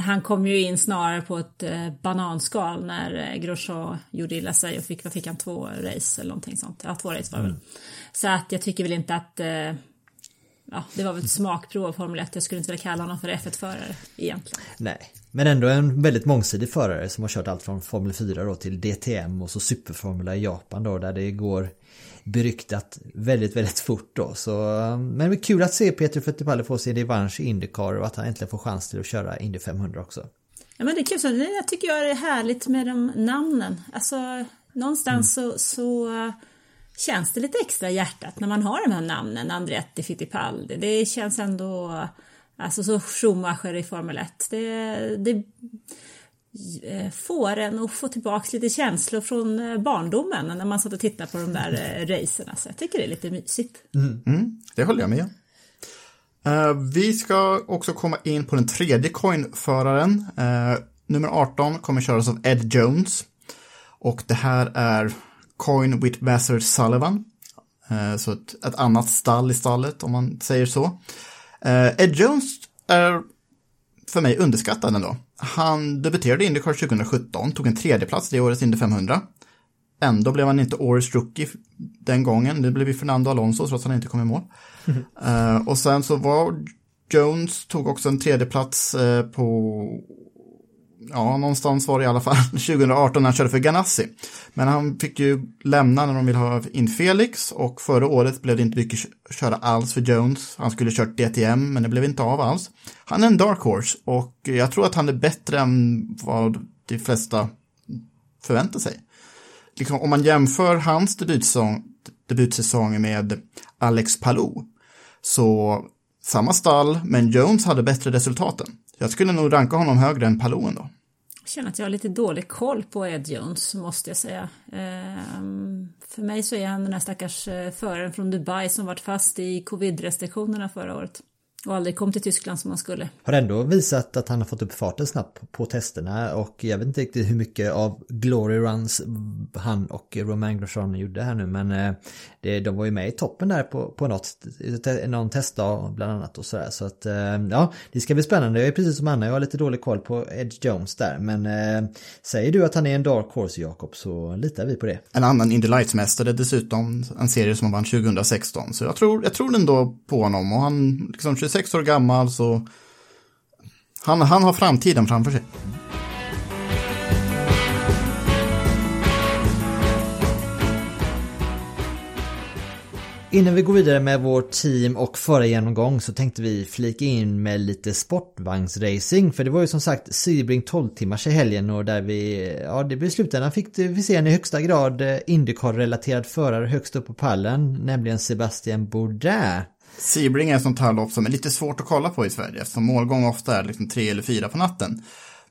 Han kom ju in snarare på ett bananskal när Grosjean gjorde illa sig och fick han 2 race eller någonting sånt. Ja, 2 race var väl. Så att jag tycker väl inte att det var väl ett smakprov av Formel 1. Jag skulle inte vilja kalla honom för F1-förare egentligen. Nej, men ändå en väldigt mångsidig förare som har kört allt från Formel 4 då till DTM och så superformula i Japan då, där det går beryktat väldigt, väldigt fort då. Så, men det är kul att se Pietro Fittipaldi få sin revansch i IndyCar och att han äntligen får chans till att köra Indy 500 också. Ja, men det är kul. Så jag tycker jag är härligt med de namnen. Alltså, någonstans så känns det lite extra i hjärtat när man har de här namnen, Andretti, Fittipaldi. Det känns ändå, alltså så Schumacher i Formel 1. Det får en och få tillbaka lite känslor från barndomen när man satt och tittade på de där racerna, så jag tycker det är lite mysigt. Det håller jag med. Vi ska också komma in på den tredje Coyne-föraren. Nummer 18 kommer köras av Ed Jones och det här är Coyne with Vassar Sullivan, så ett annat stall i stallet om man säger så. Ed Jones är för mig underskattad ändå. Han debuterade i IndyCar 2017, tog en 3:e plats det årets Indy 500. Ändå blev han inte årets rookie den gången. Det blev ju Fernando Alonso trots att han inte kom i mål. Och sen så var Jones, tog också en 3:e plats på, ja, någonstans var det i alla fall 2018 när han körde för Ganassi. Men han fick ju lämna när de ville ha in Felix och förra året blev det inte mycket köra alls för Jones. Han skulle kört DTM men det blev inte av alls. Han är en dark horse och jag tror att han är bättre än vad de flesta förväntar sig. Liksom, om man jämför hans debutsäsong med Alex Palou så samma stall, men Jones hade bättre resultaten. Jag skulle nog ranka honom högre än Palou då. Jag känner att jag har lite dålig koll på Ed Jones, måste jag säga. För mig så är han den här stackars föraren från Dubai som varit fast i covid-restriktionerna förra året. och aldrig kom till Tyskland som han skulle. Har ändå visat att han har fått upp farten snabbt på testerna, och jag vet inte riktigt hur mycket av glory runs han och Romain Grosjean gjorde här nu, men de var ju med i toppen där på någon testdag bland annat och sådär, så att ja, det ska bli spännande. Jag är precis som Anna, jag har lite dålig koll på Ed Jones där, men säger du att han är en dark horse, Jakob, så litar vi på det. En annan Indy Lights-mästare dessutom, en serie som han vann 2016, så jag tror ändå på honom, och han liksom 26 år gammal, så han har framtiden framför sig. Innan vi går vidare med vår team och förra genomgång så tänkte vi flika in med lite sportvagnsracing, för det var ju som sagt Sebring 12 timmars i helgen, och där det blev slutändan fick vi se en i högsta grad IndyCar-relaterad förare högst upp på pallen, nämligen Sebastian Bourdais. Sebring är ett sånt här lopp som är lite svårt att kolla på i Sverige, eftersom målgång ofta är liksom 3 eller 4 på natten.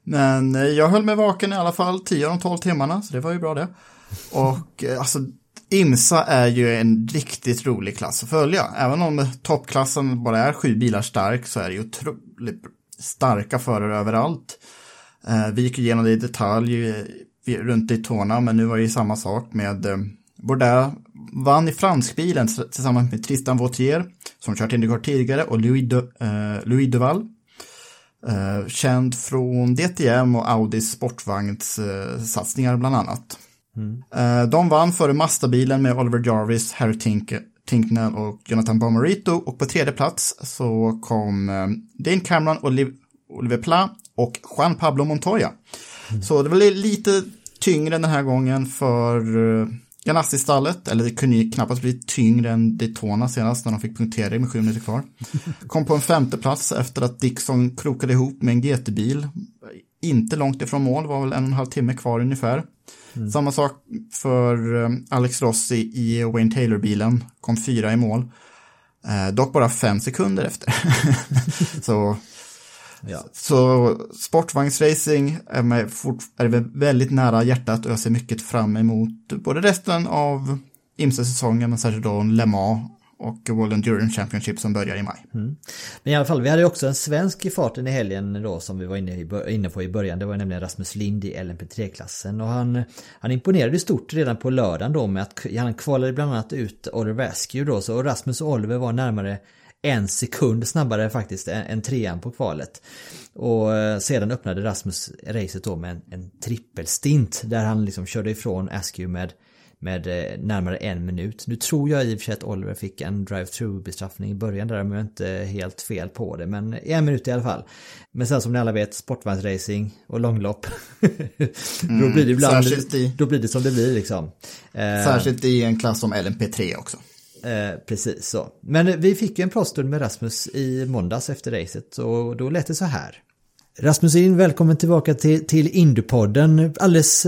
Men jag höll mig vaken i alla fall 10 av de 12 timmarna, så det var ju bra det. Och alltså, IMSA är ju en riktigt rolig klass att följa. Även om toppklassen bara är 7 bilar stark, så är det ju otroligt starka förare överallt. Vi gick igenom det i detalj runt i tårna, men nu var det ju samma sak med Bourdais. Vann i franskbilen tillsammans med Tristan Vautier, som kört IndyCar tidigare, och Louis Duval, känd från DTM och Audis sportvagnssatsningar bland annat. De vann före Mazda-bilen med Oliver Jarvis, Harry Tinknell och Jonathan Bomarito, och på tredje plats så kom Dane Cameron, Olivier Pla och Juan Pablo Montoya. Så det var lite tyngre den här gången för Ganassi-stallet, eller det kunde ju knappast bli tyngre än Daytona senast när de fick punktering med 7 minuter kvar. Kom på en femte plats efter att Dixon krokade ihop med en GT-bil. Inte långt ifrån mål, var väl 1,5 timme kvar ungefär. Samma sak för Alex Rossi i Wayne Taylor-bilen. Kom 4 i mål. Dock bara 5 sekunder efter. Så sportvagnsracing är väldigt nära hjärtat, och jag ser mycket fram emot både resten av IMSA-säsongen men särskilt då Le Mans och World Endurance Championship som börjar i maj. Men i alla fall, vi hade ju också en svensk i farten i helgen då, som vi var inne på i början. Det var nämligen Rasmus Lind i LMP3-klassen, och han imponerade stort redan på lördagen då, med att han kvalade bland annat ut Oliver Askew då, så Rasmus och Oliver var närmare 1 sekund snabbare faktiskt än trean på kvalet. Och sedan öppnade Rasmus racet då med en trippelstint där han liksom körde ifrån Askew med närmare 1 minut. Nu tror jag i och för sig att Oliver fick en drive-through-bestraffning i början där, men jag är inte helt fel på det, men 1 minut i alla fall. Men sen som ni alla vet, sportvagnsracing och långlopp då blir det ibland, då blir det som det blir liksom. Särskilt i en klass som LMP3 också. Precis så. Men vi fick ju en pratstund med Rasmus i måndags efter racet, och då lät det så här. Rasmus in, välkommen tillbaka till Indypodden. Alldeles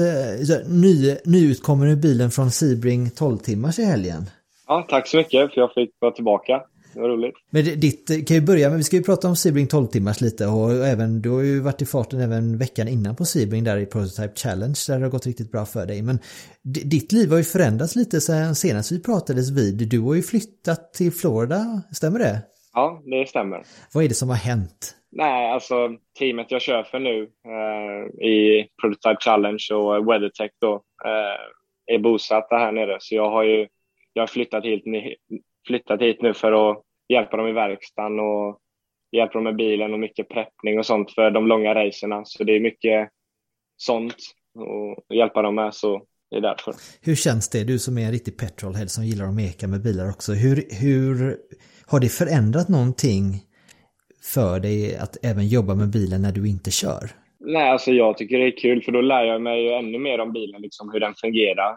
nyutkommen ur bilen från Sebring 12 timmars i helgen. Ja, tack så mycket för jag fick vara tillbaka. Det var roligt. Men kan ju börja, men vi ska ju prata om Sebring 12 timmars lite, och även, du har ju varit i farten även veckan innan på Sebring där i Prototype Challenge där det har gått riktigt bra för dig, men ditt liv har ju förändrats lite sen senast vi pratades vid. Du har ju flyttat till Florida, stämmer det? Ja, det stämmer. Vad är det som har hänt? Nej, alltså teamet jag kör för nu i Prototype Challenge och WeatherTech då är bosatta här nere, så jag har flyttat hit nu för att hjälpa dem i verkstaden och hjälpa dem med bilen och mycket preppning och sånt för de långa racerna. Så det är mycket sånt att hjälpa dem med, så det är därför. Hur känns det? Du som är en riktig petrolhead som gillar att meka med bilar också. Hur har det förändrat någonting för dig att även jobba med bilen när du inte kör? Nej, alltså jag tycker det är kul, för då lär jag mig ju ännu mer om bilen, liksom hur den fungerar.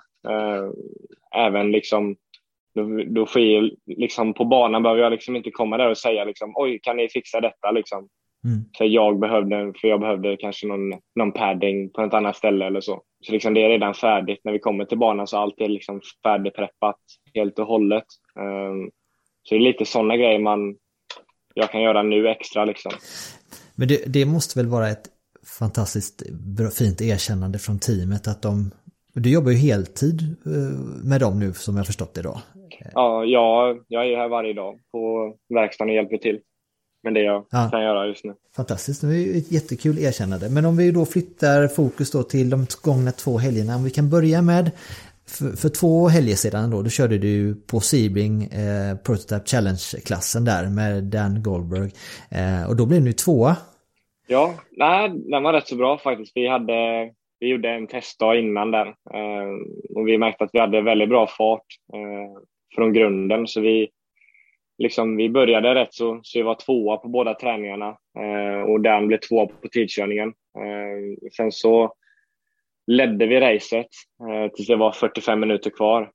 Även liksom då sker liksom på banan, behöver jag liksom inte komma där och säga liksom, oj, kan ni fixa detta liksom. För jag behövde kanske någon padding på ett annat ställe eller så. Så liksom det är redan färdigt när vi kommer till banan, så allt är liksom färdigpreppat helt och hållet. Så det är lite sådana grejer jag kan göra nu extra liksom. Men det måste väl vara ett fantastiskt fint erkännande från teamet att du jobbar ju heltid med dem nu som jag förstått det då. Ja, jag är här varje dag på verkstaden och hjälper till Men det jag kan göra just nu. Fantastiskt, det är ett jättekul erkännande. Men om vi då flyttar fokus då till de gångna 2 helgerna. Om vi kan börja med, för 2 helger sedan då körde du på Sebring Prototype Challenge-klassen där med Dan Goldberg. Och då blev du 2. Ja, nej, den var rätt så bra faktiskt. Vi gjorde en testdag innan den. Och vi märkte att vi hade väldigt bra fart från grunden. Så vi började rätt så vi var 2 på båda träningarna. Och den blev 2 på tidkörningen. Sen så ledde vi racet tills det var 45 minuter kvar.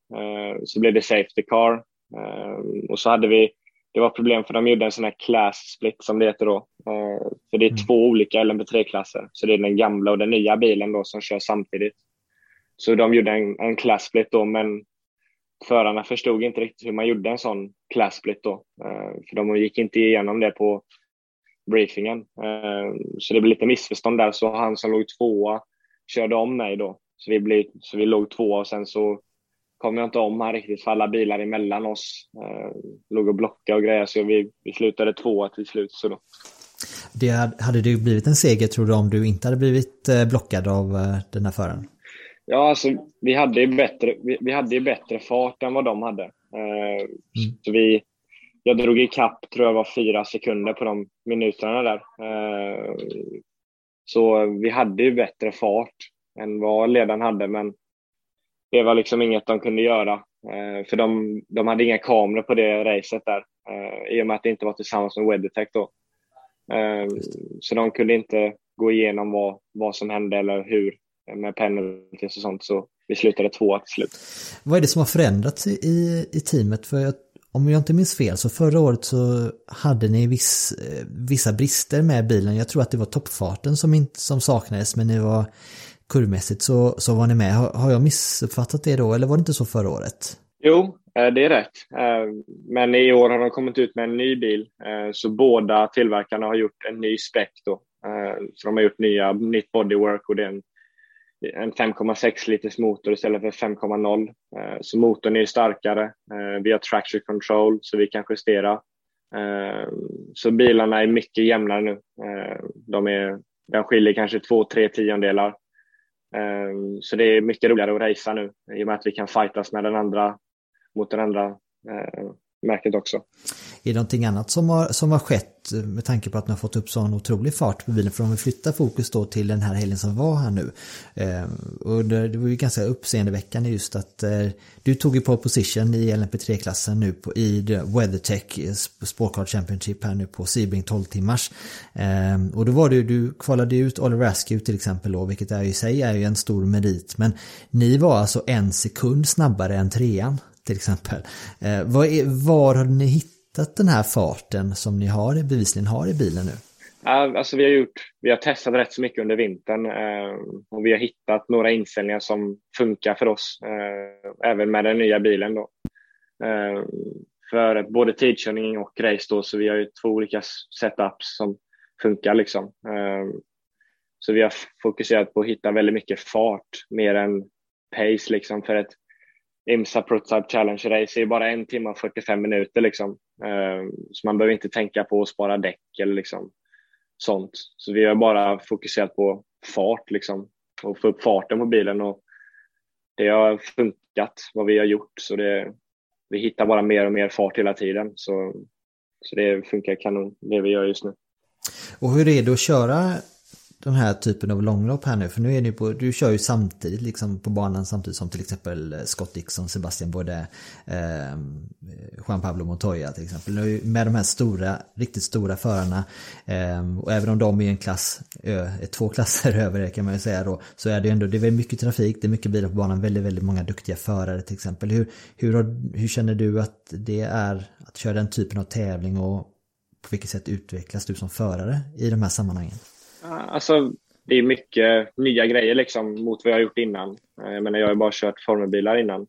Så blev det safety car. Och så hade vi, det var problem för de gjorde en sån här class split som det heter då. För det är 2 olika LMP3-klasser. Så det är den gamla och den nya bilen då som kör samtidigt. Så de gjorde en class split då, men förarna förstod inte riktigt hur man gjorde en sån class split då. För de gick inte igenom det på briefingen. Så det blev lite missförstånd där. Så han som låg 2 körde om mig då. Så vi låg 2 och sen så kom jag inte om han riktigt för alla bilar emellan oss. Låg och blockade och grejer. Så vi slutade 2 till slut. Så då. Hade det blivit en seger tror du om du inte hade blivit blockad av den här föraren? Ja, alltså, vi hade ju bättre fart än vad de hade. Så jag drog i kapp, tror jag var 4 sekunder på de minuterna där. Så vi hade ju bättre fart än vad ledaren hade, men det var liksom inget de kunde göra. För de hade inga kameror på det racet där. I och med att det inte var tillsammans med WeatherTech då. Så de kunde inte gå igenom vad som hände eller hur med penalties och sånt, så vi slutade 2 till slut. Vad är det som har förändrats i teamet? För om jag inte minns fel så förra året så hade ni vissa brister med bilen. Jag tror att det var toppfarten som saknades, men ni var kurvmässigt så var ni med. Har jag missuppfattat det då eller var det inte så förra året? Jo, det är rätt. Men i år har de kommit ut med en ny bil, så båda tillverkarna har gjort en ny spec då. Så de har gjort nytt bodywork och det är en 5,6 liters motor istället för 5,0. Så motorn är starkare. Vi har traction control så vi kan justera. Så bilarna är mycket jämnare nu. Den skiljer kanske 2-3 tiondelar. Så det är mycket roligare att racea nu i och med att vi kan fightas med den andra mot den andra märket också. Är det någonting annat som har skett med tanke på att ni har fått upp sån otrolig fart på bilen? För om vi flyttar fokus då till den här helgen som var här nu. Och det var ju ganska uppseendeväckande just att du tog ju pole position i LMP3-klassen nu i WeatherTech Sportcar Championship här nu på Sebring 12 timmars. Och då var du kvalade ut Oliver Askew till exempel då, vilket är ju i sig är ju en stor merit. Men ni var alltså 1 sekund snabbare än 3:an. Till exempel. Var har ni hittat den här farten som ni bevisligen har i bilen nu? Alltså vi har testat rätt så mycket under vintern och vi har hittat några inställningar som funkar för oss även med den nya bilen då. För både tidkörning och race då, så vi har ju 2 olika setups som funkar liksom. Så vi har fokuserat på att hitta väldigt mycket fart mer än pace liksom, för ett IMSA Prototype Challenge Race är bara 1 timme och 45 minuter liksom. Så man behöver inte tänka på att spara däck eller liksom sånt. Så vi har bara fokuserat på fart liksom och få upp farten på bilen, och det har funkat vad vi har gjort, så vi hittar bara mer och mer fart hela tiden, så det funkar kanon det vi gör just nu. Och hur är det att köra den här typen av långlopp här nu? För nu är ni du kör ju samtidigt liksom på banan samtidigt som till exempel Scott Dixon, Sebastian Bourdais, Juan Pablo Montoya till exempel. Nu med de här riktigt stora förarna, och även om de är en klass, 2 klasser över kan man ju säga då, så är det ju ändå, det är mycket trafik, det är mycket bilar på banan, väldigt, väldigt många duktiga förare till exempel. Hur känner du att det är att köra den typen av tävling, och på vilket sätt utvecklas du som förare i de här sammanhangen? Alltså det är mycket nya grejer liksom mot vad jag har gjort innan. Jag menar, jag har bara kört formelbilar innan.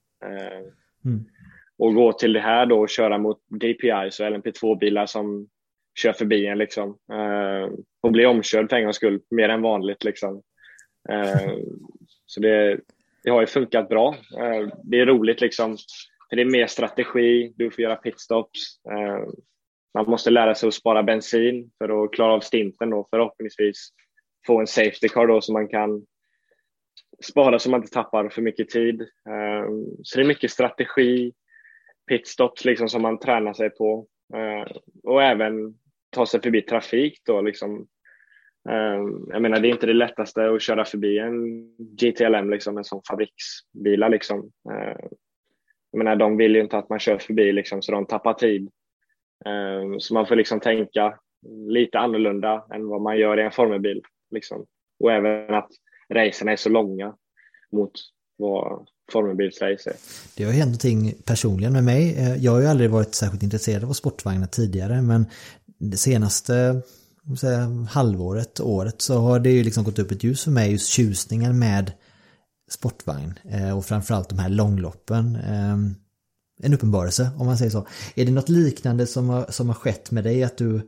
Och gå till det här då och köra mot DPI, så LMP2-bilar som kör förbi en liksom. Och bli omkörd för en gångs skull, mer än vanligt liksom. Så det har ju funkat bra. Det är roligt liksom. För det är mer strategi, du får göra pitstops. man måste lära sig att spara bensin för att klara av stinten och förhoppningsvis få en safety car då, så man kan spara så man inte tappar för mycket tid. Så det är mycket strategi, pitstops liksom, som man tränar sig på, och även ta sig förbi trafik då liksom. Jag menar, det är inte det lättaste att köra förbi en GTLM liksom, en sån fabriksbilar liksom. Jag menar, de vill ju inte att man kör förbi liksom, så de tappar tid. Så man får liksom tänka lite annorlunda än vad man gör i en formelbil liksom. Och även att racerna är så långa mot vad formelbilsrace är. Det har ju hänt någonting personligen med mig. Jag har ju aldrig varit särskilt intresserad av sportvagnar tidigare, men det senaste halvåret så har det ju liksom gått upp ett ljus för mig, just tjusningen med sportvagn, och framförallt de här långloppen. En uppenbarelse, om man säger så. Är det något liknande som har skett med dig, att du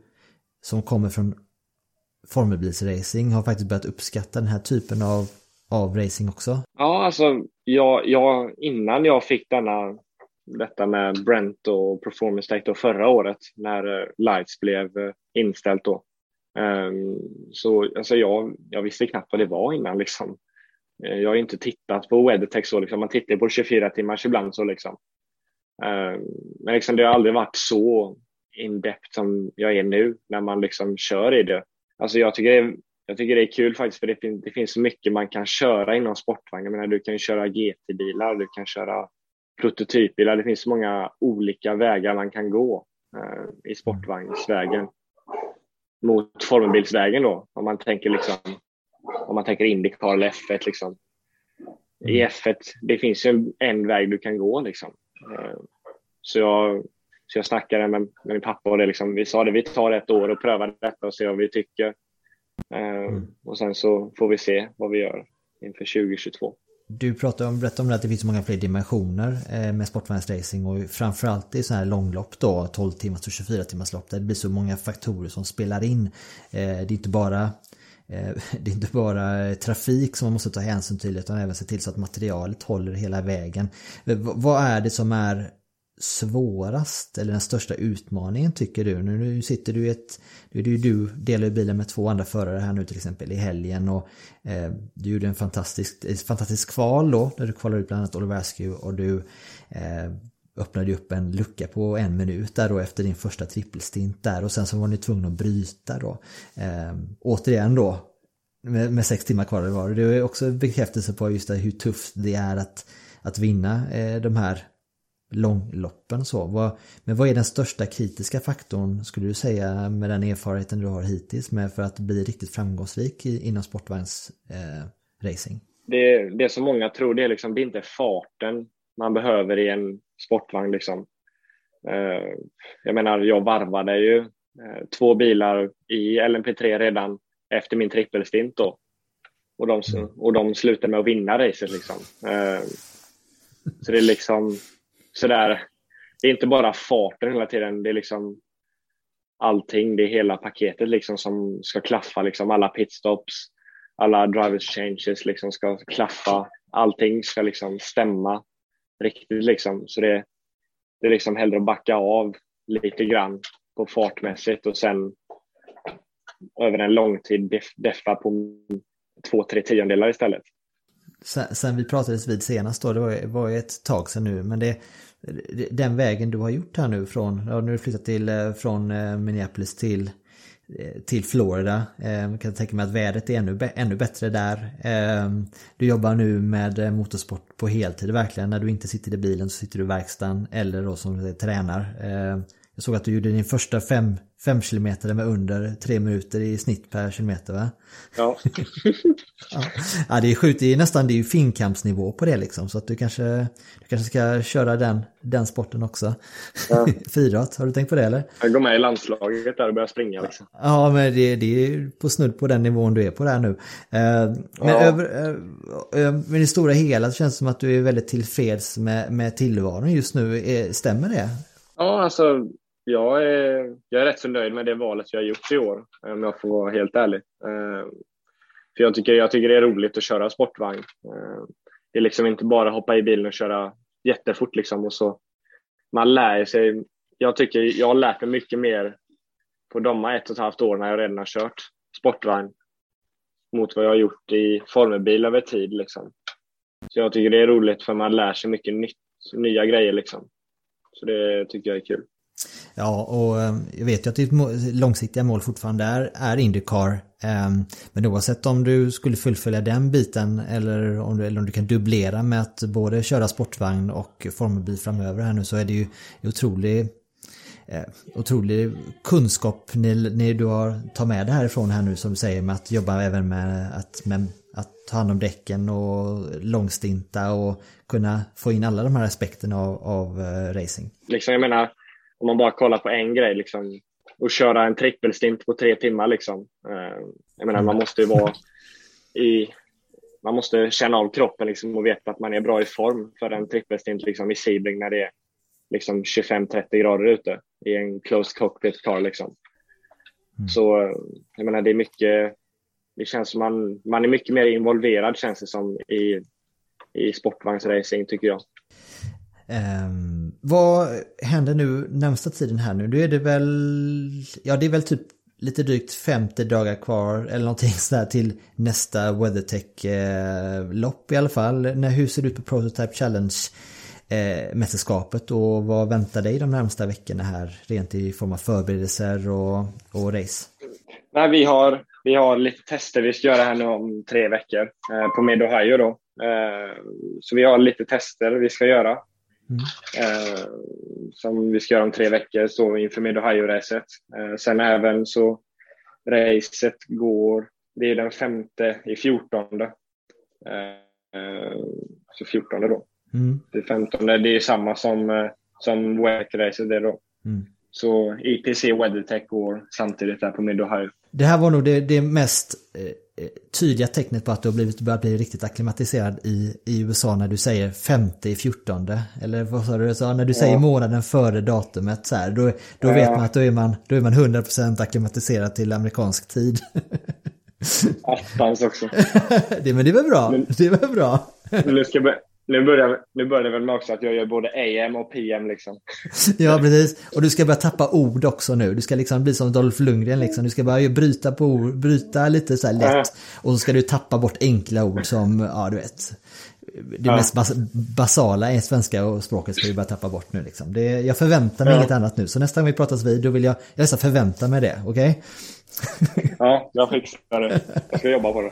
som kommer från formelbilsracing har faktiskt börjat uppskatta den här typen av racing också? Ja, alltså jag innan jag fick detta med Brent och Performance Tech förra året när Lights blev inställt då. Så alltså jag visste knappt vad det var innan liksom. Jag har inte tittat på WeatherTech så liksom. Man tittar på 24 timmars ibland så liksom. Men liksom, det har aldrig varit så in-depth som jag är nu när man liksom kör i det. Alltså jag tycker det är kul faktiskt, för det finns så mycket man kan köra inom sportvagn. Jag menar, du kan ju köra GT-bilar, du kan köra prototypbilar. Det finns så många olika vägar man kan gå i sportvagnsvägen mot formelbilsvägen då. Om man tänker liksom, om man tänker IndyCar eller F1 liksom. I F1, det finns ju en väg du kan gå liksom. Så jag snackade med min pappa och det liksom, vi sa det, vi tar ett år och prövar detta och ser vad vi tycker. Och sen så får vi se vad vi gör inför 2022. Du berättade om det, att det finns så många fler dimensioner med sportvagnsracing, och framförallt i sådana här långlopp då, 12 timmars och 24 timmars lopp, där det blir så många faktorer som spelar in. Det är inte bara trafik som man måste ta hänsyn till, utan även se till så att materialet håller hela vägen. Vad är det som är svårast, eller den största utmaningen tycker du? Nu sitter du i du delar bilen med två andra förare här nu till exempel i helgen, och du gjorde en fantastisk kval då, där du kvalade ut bland annat Oliver Askew, och du öppnade upp en lucka på en minut där då efter din första trippelstint där, och sen så var ni tvungna att bryta då. Återigen då med 6 timmar kvar var det. Det är också bekräftelse på just det, hur tufft det är att vinna de här långloppen så. Men vad är den största kritiska faktorn skulle du säga med den erfarenheten du har hittills med, för att bli riktigt framgångsrik inom sportvagnsracing? Det som många tror, det är liksom, det är inte farten man behöver i en sportvagn liksom. Jag menar, jag varvade ju 2 bilar i LMP3 redan efter min trippelstint då, och de slutade med att vinna racet liksom. Så det är liksom sådär, det är inte bara farten hela tiden, det är liksom allting, det är hela paketet liksom som ska klaffa liksom. Alla pitstops, alla drivers changes liksom ska klaffa, allting ska liksom stämma riktigt liksom. Så det är liksom hellre att backa av lite grann på fartmässigt och sen över en lång tid deffa på 2-3 tiondelar istället. Sen vi pratades vid senast då, det var ett tag sedan nu, men den vägen du har gjort här nu, nu har du flyttat från Minneapolis till Florida. Jag kan tänka mig att vädret är ännu bättre där. Du jobbar nu med motorsport på heltid verkligen. När du inte sitter i bilen så sitter du i verkstaden eller då som du tränar. Jag såg att du gjorde din första 5 kilometer med under 3 minuter i snitt per kilometer, va? Ja. Ja, det är sjukt. Det är ju finkampsnivå på det liksom. Så att du kanske ska köra den sporten också. Ja. Friidrott, har du tänkt på det eller? Jag går med i landslaget där och börjar springa liksom. Ja, men det är ju på snudd på den nivån du är på där nu. Men det stora hela känns det som att du är väldigt tillfreds med tillvaron just nu. Stämmer det? Ja, alltså jag är rätt så nöjd med det valet jag har gjort i år, om jag får vara helt ärlig. För jag tycker det är roligt att köra sportvagn. Det är liksom inte bara hoppa i bilen och köra jättefort liksom, och så man lär sig jag tycker jag har lärt mig mycket mer på de 1,5 år när jag redan har kört sportvagn mot vad jag har gjort i formelbil över tid liksom. Så jag tycker det är roligt för man lär sig mycket nya grejer liksom. Så det tycker jag är kul. Ja, och jag vet ju att ditt långsiktiga mål fortfarande är IndyCar. Men oavsett om du skulle fullfölja den biten eller om du kan dubblera med att både köra sportvagn och formelbil framöver här nu, så är det ju otrolig kunskap när du har tagit med det härifrån här nu, som du säger, med att jobba även med att ta hand om däcken och långstinta och kunna få in alla de här aspekterna av racing. Liksom, jag menar, om man bara kollar på en grej liksom, och köra en trippelstint på 3 timmar liksom. Jag menar, man måste ju man måste känna av kroppen liksom, och veta att man är bra i form för en trippelstint liksom, i Sebring när det är liksom 25-30 grader ute i en closed cockpit car liksom. Så jag menar, det är mycket, det känns som man är mycket mer involverad, känns det som, i sportvagnsracing, tycker jag. Vad händer nu närmsta tiden här nu? Nu är det väl, ja, det är väl typ lite drygt 50 dagar kvar eller någonting sådär till nästa WeatherTech-lopp i alla fall. Hur ser det ut på Prototype Challenge-mästerskapet och vad väntar dig de närmsta veckorna här rent i form av förberedelser och race? Nej, vi har lite tester vi ska göra här nu om 3 veckor på Mid-Ohio då. Så vi har lite tester vi ska göra. Som vi ska göra om 3 veckor så inför Mid-Ohio-racet. Sen även så racet går, det är den 5:e i 14:e, så 14:e då. Det 15:e, det är samma som WEC-racet det då. Så IPC WeatherTech går samtidigt där på Mid-Ohio. Det här var nog det mest tydliga tecknet på att du har börjat bli riktigt akklimatiserad i USA när du säger 5:e i 14:e. Eller vad sa du? Så när du säger månaden före datumet så här, då vet man att då är man 100% akklimatiserad till amerikansk tid. Attans också. Men det var bra. Nu börjar väl med också att jag gör både AM och PM liksom. Ja, precis. Och du ska börja tappa ord också nu. Du ska liksom bli som Dolph Lundgren liksom. Du ska börja bryta lite så här lätt. Och så ska du tappa bort enkla ord som, ja du vet, det mest basala i svenska och språket ska du börja tappa bort nu liksom. Jag förväntar mig inget annat nu. Så nästa gång vi pratas vid, då vill jag ska förvänta mig det, okej? Okay? Ja, jag fixar det. Jag ska jobba på det.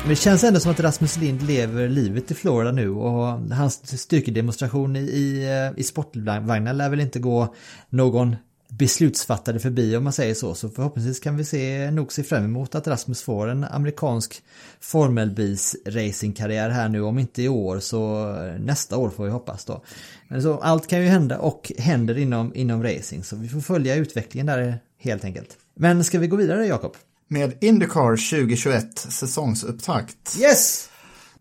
Men det känns ändå som att Rasmus Lind lever livet i Florida nu, och hans styrkedemonstration i sportvagnar lär väl inte gå någon beslutsfattare förbi, om man säger så. Så förhoppningsvis kan vi se fram emot att Rasmus får en amerikansk formelbils racingkarriär här nu, om inte i år så nästa år får vi hoppas då. Men så allt kan ju hända och händer inom racing, så vi får följa utvecklingen där helt enkelt. Men ska vi gå vidare, Jakob? Med IndyCar 2021 säsongsupptakt. Yes!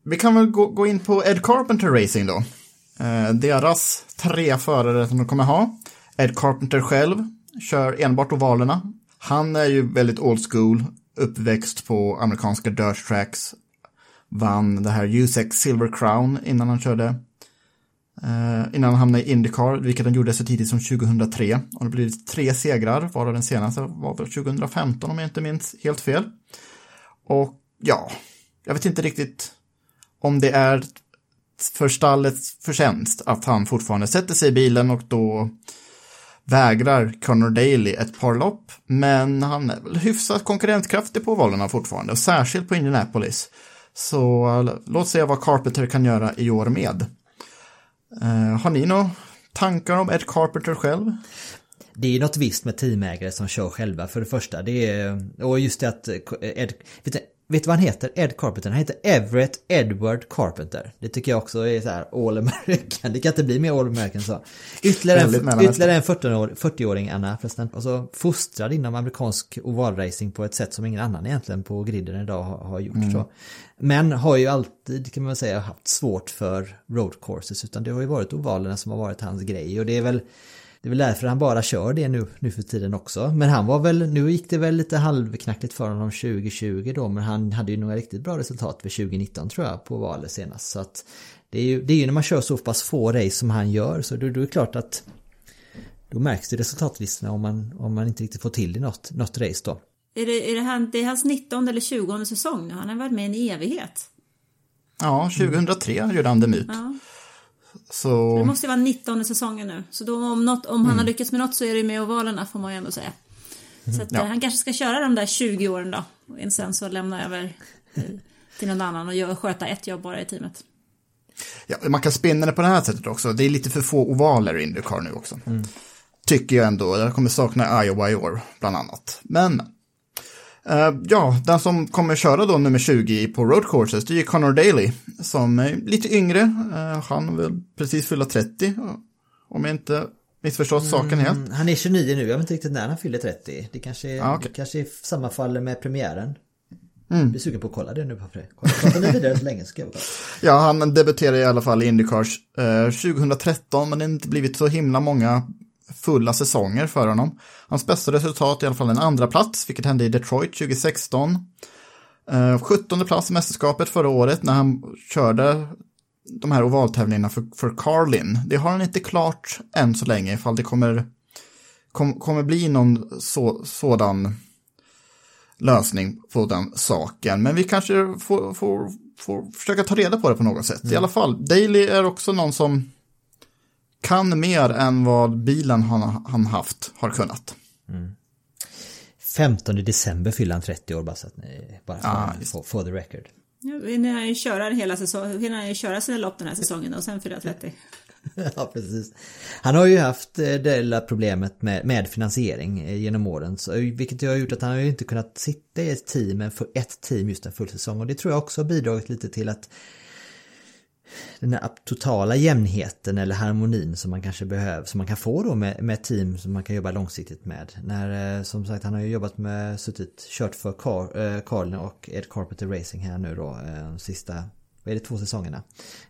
Vi kan väl gå in på Ed Carpenter Racing då. Deras 3 förare som de kommer ha. Ed Carpenter själv kör enbart ovalerna. Han är ju väldigt old school, uppväxt på amerikanska dirt tracks. Vann det här U6 Silver Crown innan han körde. Innan han hamnade i IndyCar, vilket han gjorde så tidigt som 2003. Och det blev 3 segrar, varav den senaste var väl 2015 om jag inte minns helt fel. Och ja, jag vet inte riktigt om det är för stallets förtjänst att han fortfarande sätter sig i bilen och då vägrar Connor Daly ett par lopp. Men han är väl hyfsat konkurrenskraftig på valen fortfarande, och särskilt på Indianapolis. Så låt se vad Carpenter kan göra i år med. Har ni några tankar om Ed Carpenter själv? Det är något visst med teamägare som kör själva för det första. Det är, och just det att vet du vad han heter? Ed Carpenter. Han heter Everett Edward Carpenter. Det tycker jag också är så här all American. Det kan inte bli mer all American så. Ytterligare en 40-åring Anna förresten. Alltså fostrad inom amerikansk ovalracing på ett sätt som ingen annan egentligen på griden idag har gjort. Så. Men har ju alltid, kan man säga, haft svårt för road courses, utan det har ju varit ovalerna som har varit hans grej, och det är väl Det är väl därför han bara kör det nu för tiden också. Men han var väl, nu gick det väl lite halvknackligt för honom 2020 då, men han hade ju några riktigt bra resultat för 2019 tror jag på valet senast. Så att det är ju när man kör så pass få race som han gör, så då är det klart att då märks det resultatlistorna om man inte riktigt får till i något race då. Det är hans 19 eller 20 säsong nu, han har varit med i en evighet. Ja, 2003 gjorde han demut. Ja. Så det måste ju vara 19 säsongen nu. Så då om han har lyckats med något så är det med ovalerna får man ju ändå säga. Så att, han kanske ska köra de där 20 åren då. Och sen så lämna över till någon annan och sköta ett jobb bara i teamet. Ja, man kan spinna det på det här sättet också. Det är lite för få ovaler i IndyCar nu också. Mm. Tycker jag ändå. Jag kommer sakna Iowa i år bland annat. Men den som kommer köra då nummer 20 på road courses, det är Connor Daly som är lite yngre. Han har väl precis fylla 30 om jag inte missförstått saken helt. Han är 29 nu, jag vet inte riktigt när han fyller 30. Det kanske det kanske sammanfaller med premiären. Jag blir sugen på att kolla det nu. Kolla det vidare så länge ska jag. Ja, han debuterade i alla fall i IndyCars 2013, men det har inte blivit så himla många fulla säsonger för honom. Hans bästa resultat i alla fall en andra plats, vilket hände i Detroit 2016. 17:e plats i mästerskapet förra året när han körde de här ovaltävlingarna för Carlin. Det har han inte klart än så länge, ifall det kommer bli någon sådan lösning på den saken. Men vi kanske får försöka ta reda på det på något sätt. I alla fall, Daly är också någon som kan mer än vad bilen han haft har kunnat. 15 december fyller han 30 år, bara så att ni for the record. Nu har ju köra hela säsongen, hinner han ju köra sina lopp den här säsongen och sen fyller han 30. Ja, precis. Han har ju haft det lilla problemet med finansiering genom åren, så, vilket har gjort att han har ju inte kunnat sitta i ett team just en full säsong, och det tror jag också har bidragit lite till att den här totala jämnheten eller harmonin som man kanske behöver, som man kan få då med team som man kan jobba långsiktigt med. När, som sagt, han har ju jobbat med, kört för Carlin och Ed Carpenter Racing här nu då, sista, vad är det, 2 säsongerna.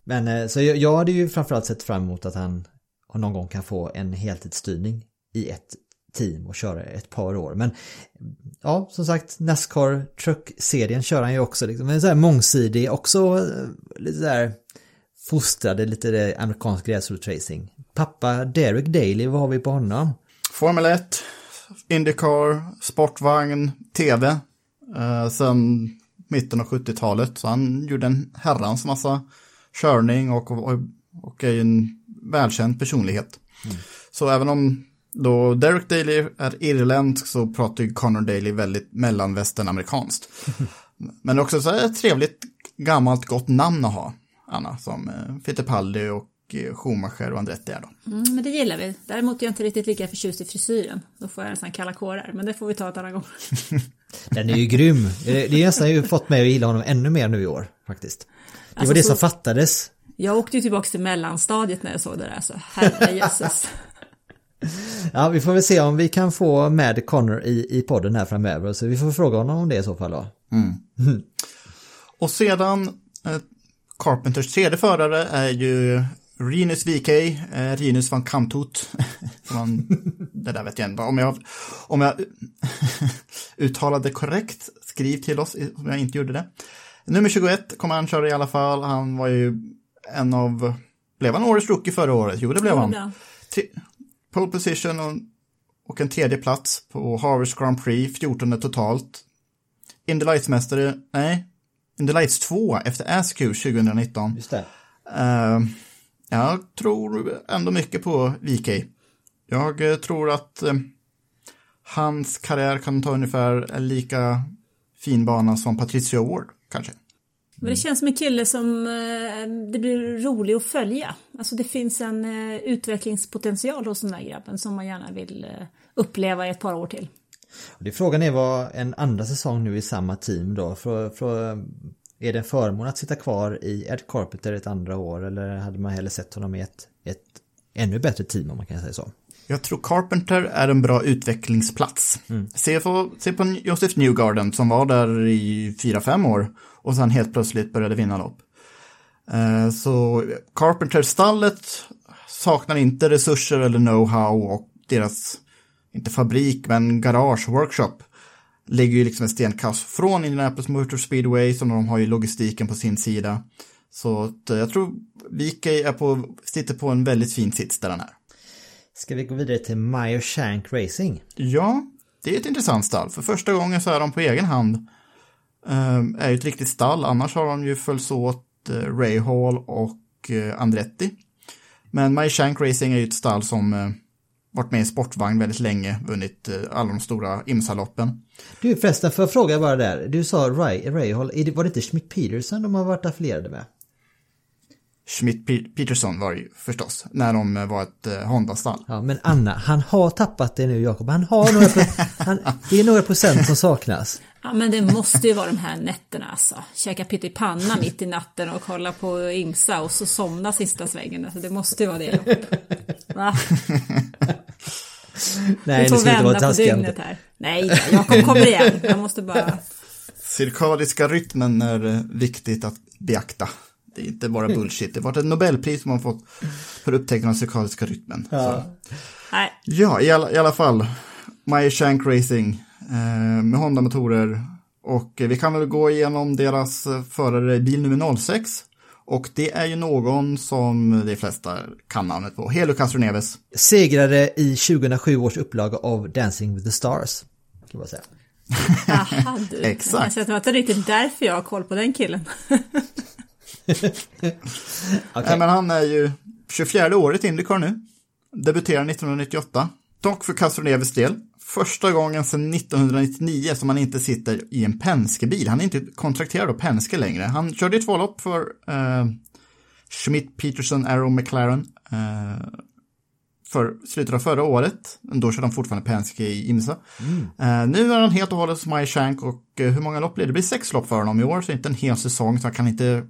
Men så jag hade ju framförallt sett fram emot att han någon gång kan få en heltidsstyrning i ett team och köra ett par år. Men ja, som sagt, NASCAR Truck-serien kör han ju också liksom, en så här mångsidig, också lite så här fostrade lite det amerikansk gräsrot racing. Pappa Derek Daly, vad har vi på honom? Formel 1, IndyCar, sportvagn, TV. Sen mitten av 70-talet. Så han gjorde en herrans massa körning och är en välkänd personlighet. Så även om då Derek Daly är irländsk så pratar ju Connor Daly väldigt mellanvästernamerikanskt. Men också så är ett trevligt gammalt gott namn att ha. Anna, som Fittipaldi och Schumacher och Andretti är då. Men det gillar vi. Däremot är jag inte riktigt lika förtjust i frisyren. Då får jag nästan kalla kårar, men det får vi ta ett annat gång. Den är ju grym. Det är nästan ju fått mig att gilla honom ännu mer nu i år faktiskt. Det alltså, var det som fattades. Jag åkte ju tillbaka till mellanstadiet när jag såg det där. Så herre Jesus. Ja, vi får väl se om vi kan få med Connor i podden här framöver. Så vi får fråga honom om det i så fall då. Och sedan Carpenters tredje förare är ju Rinus VK, Rinus van Kamtoet. Det där vet jag inte. Om jag uttalade korrekt, skriv till oss om jag inte gjorde det. Nummer 21 kommer han köra i alla fall. Han var ju blev han årets rookie förra året? Jo, det blev han. Pole position och en tredje plats på Harvest Grand Prix, 14 totalt. Indy Lights mästare, nej. Indy Lights 2 efter Askew 2019. Just det. Jag tror ändå mycket på VK. Jag tror att hans karriär kan ta ungefär lika fin bana som Patricio Ward, kanske. Men det känns som en kille som det blir roligt att följa. Alltså det finns en utvecklingspotential hos den där grabben som man gärna vill uppleva i ett par år till. Det frågan är vad en andra säsong nu i samma team då, är det en förmån att sitta kvar i Ed Carpenter ett andra år, eller hade man hellre sett honom i ett ännu bättre team, om man kan säga så? Jag tror Carpenter är en bra utvecklingsplats. Se på Joseph Newgarden som var där i 4-5 år och sen helt plötsligt började vinna lopp. Så Carpenter-stallet saknar inte resurser eller know-how, och deras, inte fabrik, men garage, workshop ligger ju liksom en stenkast från Indianapolis Motor Speedway, som de har ju logistiken på sin sida. Så att jag tror Vicky sitter på en väldigt fin sits där den är. Ska vi gå vidare till Meyer Shank Racing? Ja, det är ett intressant stall. För första gången så är de på egen hand. Är ju ett riktigt stall. Annars har de ju följts åt Ray Hall och Andretti. Men Meyer Shank Racing är ju ett stall som varit med i sportvagn väldigt länge. Vunnit alla de stora IMSA-loppen. Du förresten, för att fråga bara där. Du sa Ray Hall. Var det inte Schmidt Peterson de har varit affilierade med? Schmidt-Peterson var ju förstås när de var ett Honda-stall. Ja, men Anna, han har tappat det nu, Jakob. Han har några det är några procent som saknas. Ja, men det måste ju vara de här nätterna alltså. Käka pyttipanna mitt i natten och kolla på IMSA och så somna sista svängen. Alltså, det måste ju vara det, Jakob. Va? Nej, du får det vända på dygnet här. Nej, Jakob, kommer igen. Jag måste bara... Cirkadiska rytmen är viktigt att beakta. Det är inte bara bullshit. Det har varit ett Nobelpris som man fått för upptäckten av cirkadiska rytmen. Ja, ja, i alla fall. Meyer Shank Racing med Honda-motorer. Och vi kan väl gå igenom deras förare i bil nummer 06. Och det är ju någon som de flesta kan namnet på. Helo Castro Neves. Segrare i 2007 års upplaga av Dancing with the Stars, kan man säga. Aha, du. Exakt. Så jag tror att det är riktigt därför jag har koll på den killen. Okay. Men han är ju 24 året i IndyCar nu. Debuterar 1998. Dock för Castro Neves del första gången sedan 1999 som han inte sitter i en Penske-bil. Han är inte kontrakterad av Penske längre. Han körde 2 lopp för Schmidt Peterson Arrow McLaren för slutet av förra året. Då körde han fortfarande Penske i IMSA. Nu är han helt och hållet som Meyer Shank. Och hur många lopp blir det? Det blir 6 lopp för honom i år. Så inte en hel säsong, så han kan inte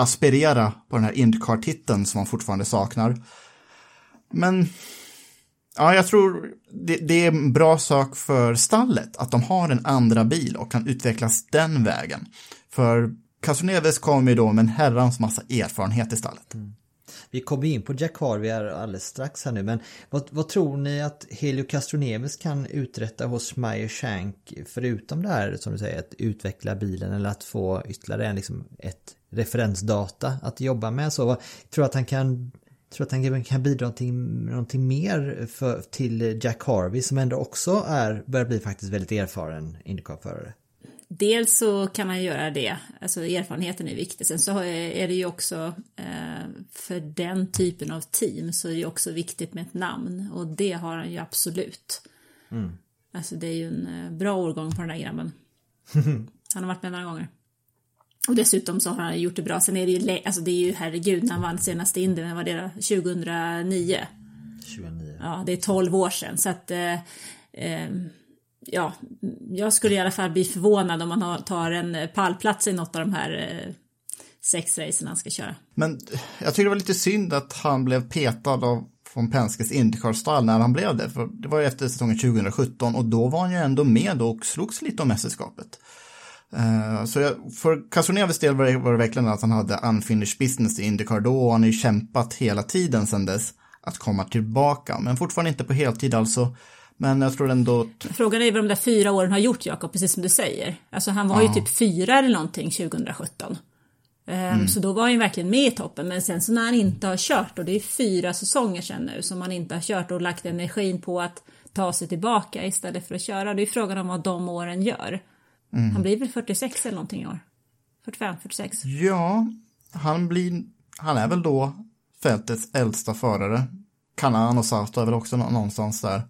aspirera på den här IndyCar-titeln som man fortfarande saknar. Men ja, jag tror det är en bra sak för stallet att de har en andra bil och kan utvecklas den vägen. För Castro Neves kommer ju då med en herrans massa erfarenhet i stallet. Mm. Vi kommer in på Jack Harvey alldeles strax här nu, men vad tror ni att Helio Castro Neves kan uträtta hos Meyer Shank förutom det här, som du säger, att utveckla bilen eller att få ytterligare ett referensdata att jobba med? Så tror att han kan bidra någonting mer till Jack Harvey, som ändå också börjar bli faktiskt väldigt erfaren IndyCar-förare. Dels så kan han göra det, alltså erfarenheten är viktig. Sen så är det ju också för den typen av team så är det ju också viktigt med ett namn, och det har han ju absolut. Alltså det är ju en bra årgång på den här grabben. Han har varit med några gånger. Och dessutom så har han gjort det bra. Sen är det ju, alltså det är ju, herregud, när han vann senaste Indy, när var det då? 2009. Ja, det är 12 år sedan. Så att, ja, jag skulle i alla fall bli förvånad om man tar en pallplats i något av de här 6 racerna han ska köra. Men jag tycker det var lite synd att han blev petad från Penskes IndyCar-stall när han blev det. För det var ju efter säsongen 2017, och då var han ju ändå med och slogs lite om mästerskapet. Så för Castro Neves del var det verkligen att han hade unfinished business i IndyCar då, och han har ju kämpat hela tiden sedan dess att komma tillbaka, men fortfarande inte på heltid alltså. Men jag tror ändå... Frågan är vad de där 4 åren har gjort, Jakob, precis som du säger. Alltså han var ju typ 4 eller någonting 2017. Så då var han ju verkligen med i toppen, men sen så när han inte har kört, och det är 4 säsonger sedan nu som han inte har kört och lagt energin på att ta sig tillbaka istället för att köra, det är frågan om vad de åren gör. Han blir väl 46 eller någonting i år? 45, 46? Ja, han är väl då fältets äldsta förare. Kanan och Sarto är väl också någonstans där.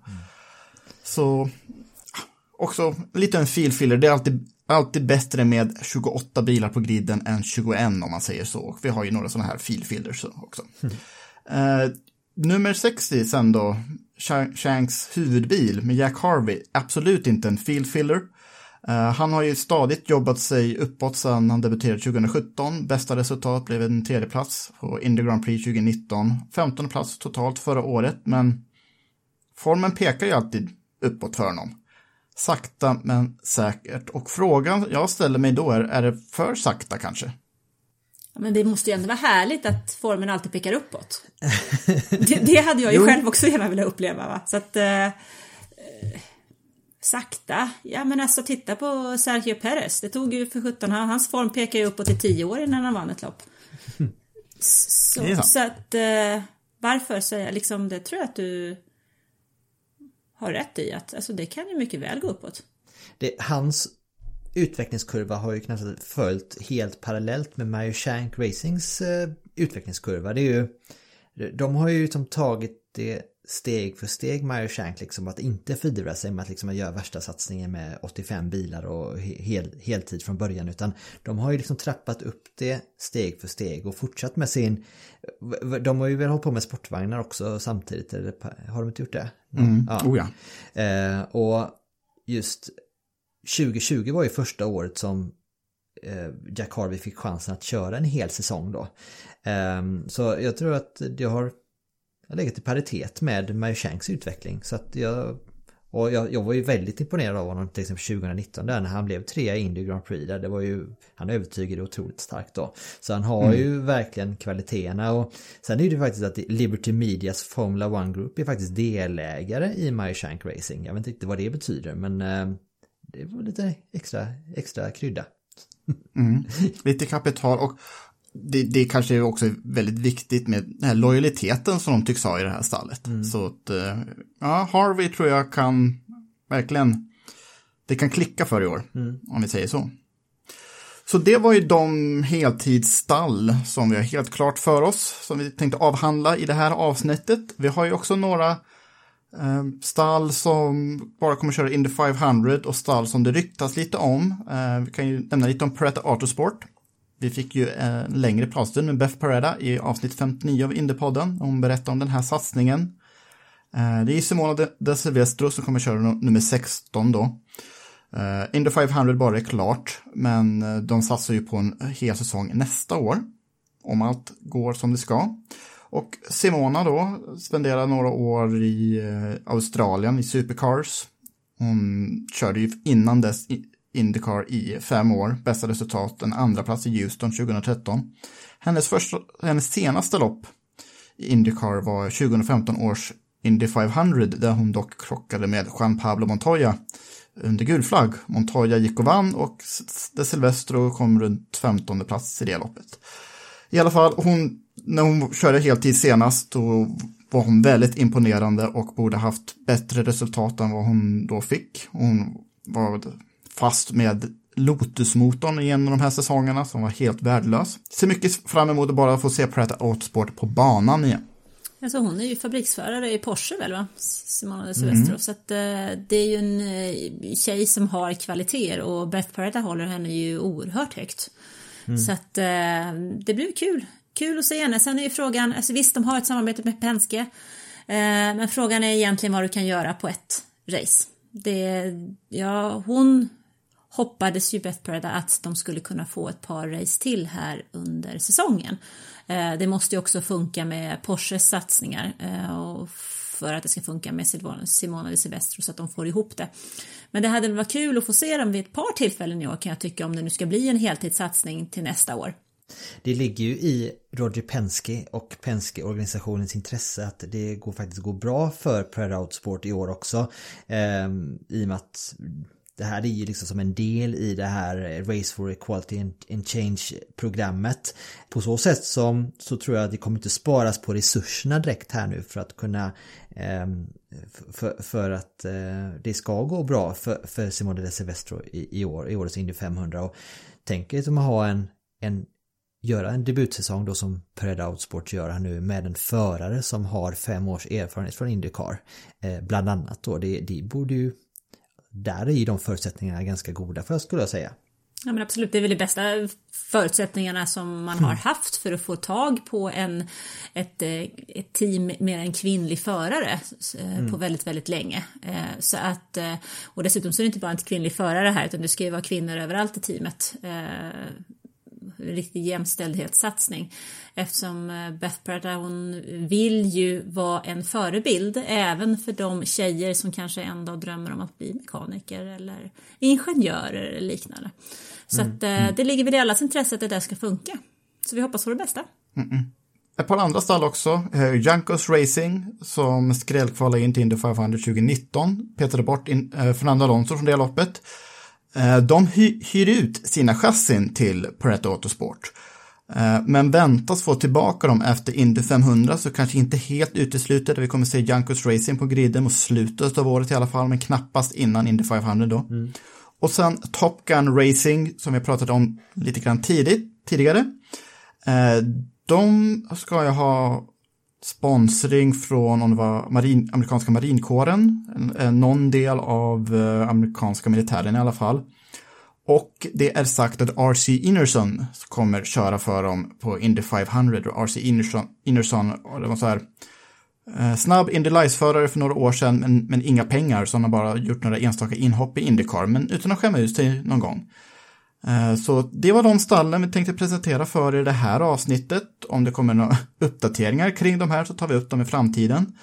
Så också lite en filfiller. Det är alltid bättre med 28 bilar på griden än 21, om man säger så. Vi har ju några sådana här filfillers också. Nummer 60 sen då, Shanks huvudbil med Jack Harvey. Absolut inte en filfiller. Han har ju stadigt jobbat sig uppåt sedan han debuterade 2017. Bästa resultat blev en 3:e plats på Indy Grand Prix 2019. 15:e plats totalt förra året, men formen pekar ju alltid uppåt för honom. Sakta men säkert. Och frågan jag ställer mig då är det för sakta kanske? Men det måste ju ändå vara härligt att formen alltid pekar uppåt. Det hade jag ju själv också gärna velat uppleva, va? Så att sakta. Ja, men alltså titta på Sergio Perez. Det tog ju för 17, hans form pekar ju uppåt i 10 år innan han vann ett lopp. Så att varför säga liksom, det tror jag att du har rätt i, att alltså, det kan ju mycket väl gå uppåt. Hans utvecklingskurva har ju knappt följt helt parallellt med Mario Shank Racings utvecklingskurva. Det är ju, de har ju liksom tagit det steg för steg, Mario Shank, liksom, att inte fördyra sig med att liksom göra värsta satsningen med 85 bilar och heltid från början, utan de har ju liksom trappat upp det steg för steg och fortsatt med sin, de har ju väl hållit på med sportvagnar också samtidigt, eller har de inte gjort det? Mm. Ja. Oh ja. Och just 2020 var ju första året som Jack Harvey fick chansen att köra en hel säsong då. Så jag tror att det har legat i paritet med Mario Shanks utveckling. Så att jag var ju väldigt imponerad av honom till exempel 2019 där när han blev 3 i Indy Grand Prix. Där det var ju, han övertygade otroligt starkt då. Så han har ju verkligen kvaliteterna. Och sen är det faktiskt att Liberty Medias Formula One Group är faktiskt delägare i Mario Shank Racing. Jag vet inte riktigt vad det betyder, men det var lite extra krydda. Lite kapital, och det kanske är också väldigt viktigt med den här lojaliteten som de tycks ha i det här stallet. Så att, ja, Harvey tror jag kan verkligen, det kan klicka för i år, om vi säger så. Så det var ju de heltidsstall som vi har helt klart för oss, som vi tänkte avhandla i det här avsnittet. Vi har ju också några stall som bara kommer köra Indy 500 och stall som det ryktas lite om. Vi kan ju nämna lite om Andretti Autosport. Vi fick ju en längre pratstund med Beth Pareda i avsnitt 59 av Indypodden. Hon berättade om den här satsningen. Det är Simona De Silvestro som kommer köra nummer 16 då. Indy 500 bara är klart, men de satsar ju på en hel säsong nästa år, om allt går som det ska. Och Simona då spenderade några år i Australien i Supercars. Hon körde ju innan dess IndyCar i 5 år. Bästa resultat, en andra plats i Houston 2013. Hennes senaste lopp i IndyCar var 2015 års Indy 500, där hon dock krockade med Juan Pablo Montoya under gul flagg. Montoya gick och vann, och De Silvestro kom runt 15:e plats i det loppet. I alla fall, när hon körde heltid senast, då var hon väldigt imponerande och borde haft bättre resultat än vad hon då fick. Hon var fast med Lotus-motorn i en av de här säsongerna som var helt värdelös. Ser mycket fram emot att bara få se Andretti Autosport på banan igen. Alltså hon är ju fabriksförare i Porsche väl, va? Simona De Silvestro. Så att, det är ju en tjej som har kvaliteter, och Beth Pareda håller henne ju oerhört högt. Så att det blir kul att se henne. Sen är ju frågan, alltså visst, de har ett samarbete med Penske, men frågan är egentligen vad du kan göra på ett race. Hon hoppades ju, Beth Pareda, att de skulle kunna få ett par race till här under säsongen. Det måste ju också funka med Porsches satsningar, och för att det ska funka med Simona De Silvestro, så att de får ihop det. Men det hade varit kul att få se dem vid ett par tillfällen i år, kan jag tycka, om det nu ska bli en heltidssatsning till nästa år. Det ligger ju i Roger Penske och Penske-organisationens intresse att det går faktiskt går bra för Prairie Outsport i år också, i och med att det här är ju liksom som en del i det här Race for Equality and Change-programmet. På så sätt så tror jag att det kommer inte sparas på resurserna direkt här nu för att kunna för att det ska gå bra för Simona De Silvestro i årets Indy 500. Och tänker att man har göra en debutsäsong då som Andretti Autosport gör här nu, med en förare som har 5 års erfarenhet från IndyCar, bland annat då. Det borde ju, där är ju de förutsättningarna ganska goda för, skulle jag säga. Ja, men absolut, det är väl de bästa förutsättningarna som man har haft för att få tag på ett team med en kvinnlig förare på väldigt, väldigt länge. Så att, och dessutom så är det inte bara en kvinnlig förare här, utan det ska ju vara kvinnor överallt i teamet. Riktig jämställdhetssatsning, eftersom Beth Pareda, hon vill ju vara en förebild även för de tjejer som kanske en dag drömmer om att bli mekaniker eller ingenjörer eller liknande. Så att det ligger väl i allas intresse att det där ska funka. Så vi hoppas på det bästa. Mm-mm. Ett par andra stall också. Juncos Racing som skrällkvalade in till Indy 500 2019. Petade bort Fernando Alonso från det loppet. De hyr ut sina chassin till Andretti Autosport. Men väntas få tillbaka dem efter Indy 500, så kanske inte helt uteslutet. Vi kommer se Juncos Racing på griden mot slutet av året i alla fall, men knappast innan Indy 500 då. Mm. Och sen Top Gun Racing som vi pratade om lite grann tidigare. De ska ju ha sponsring från om det var amerikanska marinkåren, någon del av amerikanska militären i alla fall. Och det är sagt att RC Innerson kommer köra för dem på Indy 500. Och RC Innerson var så här snabb Indy Lights-förare för några år sedan, men inga pengar, så han har bara gjort några enstaka inhopp i IndyCar, men utan att skämma ut sig någon gång. Så det var de stallen vi tänkte presentera för er i det här avsnittet. Om det kommer några uppdateringar kring de här så tar vi upp dem i framtiden.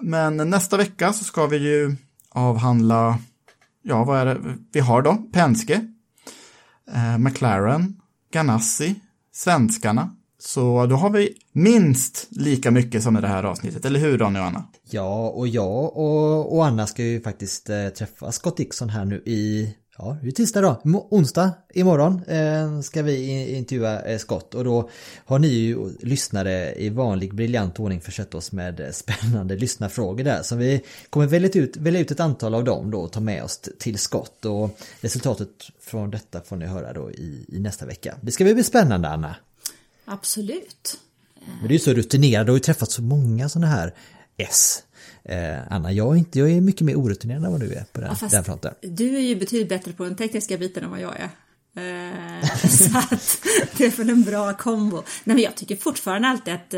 Men nästa vecka så ska vi ju avhandla, ja vad är det vi har då? Penske, McLaren, Ganassi, svenskarna. Så då har vi minst lika mycket som i det här avsnittet, eller hur då nu Anna? Ja, och Anna ska ju faktiskt träffa Scott Dixon här nu i... Ja, det är tisdag då. Onsdag imorgon ska vi intervjua Scott, och då har ni ju lyssnare i vanlig briljant ordning försett oss med spännande lyssnarfrågor där. Så vi kommer välja ut ett antal av dem då och ta med oss till Scott, och resultatet från detta får ni höra då i nästa vecka. Det ska väl bli spännande, Anna? Absolut. Men det är ju så rutinerad, du har ju träffat så många sådana här Anna, jag är mycket mer orutinerad än vad du är på den fronten. Du är ju betydligt bättre på den tekniska biten än vad jag är. Så att det är för en bra kombo. Nej, men jag tycker fortfarande alltid att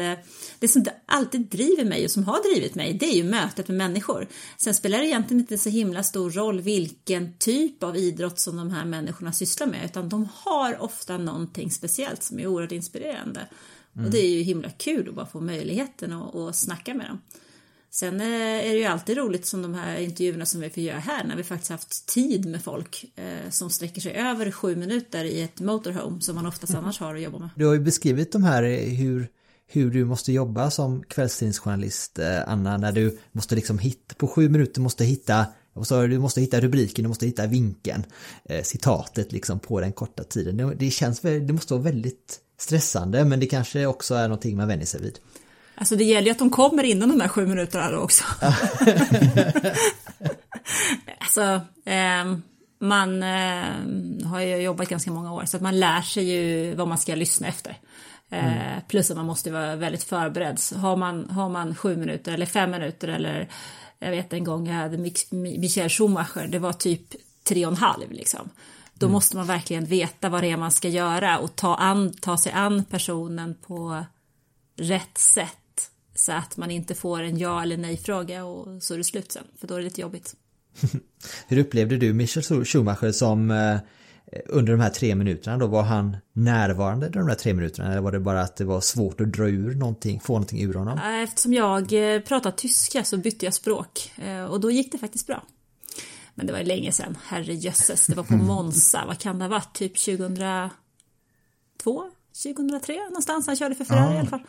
det som alltid driver mig och som har drivit mig, det är ju mötet med människor. Sen spelar det egentligen inte så himla stor roll vilken typ av idrott som de här människorna sysslar med, utan de har ofta någonting speciellt som är oerhört inspirerande. Mm. Och det är ju himla kul att bara få möjligheten att snacka med dem. Sen är det ju alltid roligt som de här intervjuerna som vi får göra här, när vi faktiskt haft tid med folk som sträcker sig över 7 minuter i ett motorhome som man oftast annars har att jobba med. Du har ju beskrivit de här hur du måste jobba som kvällstidningsjournalist, Anna, när du måste liksom på 7 minuter du måste hitta rubriken, du måste hitta vinkeln, citatet liksom på den korta tiden. Det måste vara väldigt stressande, men det kanske också är någonting man vänjer sig vid. Alltså det gäller ju att de kommer innan de här 7 minuterna då också. Alltså man har ju jobbat ganska många år, så att man lär sig ju vad man ska lyssna efter. Plus att man måste vara väldigt förberedd. Så har man 7 minuter eller 5 minuter, eller jag vet en gång jag hade Michael Schumacher, det var typ 3,5 liksom. Då måste man verkligen veta vad det är man ska göra och ta sig an personen på rätt sätt. Så att man inte får en ja eller nej fråga och så är det slut sen, för då är det lite jobbigt. Hur upplevde du Michael Schumacher som under de här 3 minuterna då? Var han närvarande under de här 3 minuterna, eller var det bara att det var svårt att dra ur någonting, få någonting ur honom? Eftersom jag pratade tyska så bytte jag språk och då gick det faktiskt bra. Men det var länge sedan, herrejösses, det var på Monza, vad kan det ha varit, typ 2002? 2003 någonstans, han körde för Ferrari i alla fall.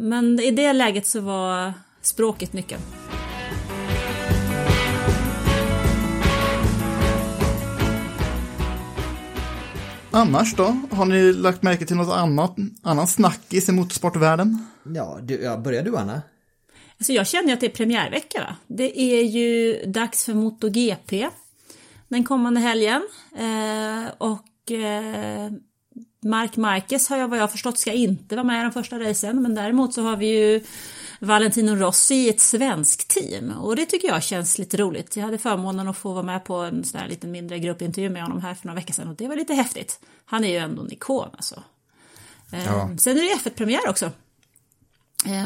Men i det läget så var språket nyckeln. Annars då? Har ni lagt märke till något annan snackis i motorsportvärlden? Ja, börjar du, Anna? Alltså jag känner att det är premiärvecka, va? Det är ju dags för MotoGP den kommande helgen. Marc Marquez har jag förstått ska inte vara med i den första racen, men däremot så har vi ju Valentino Rossi i ett svenskt team, och det tycker jag känns lite roligt. Jag hade förmånen att få vara med på en sån här lite mindre gruppintervju med honom här för några veckor sedan, och det var lite häftigt. Han är ju ändå en ikon alltså. Ja. Sen är det F1-premiär också,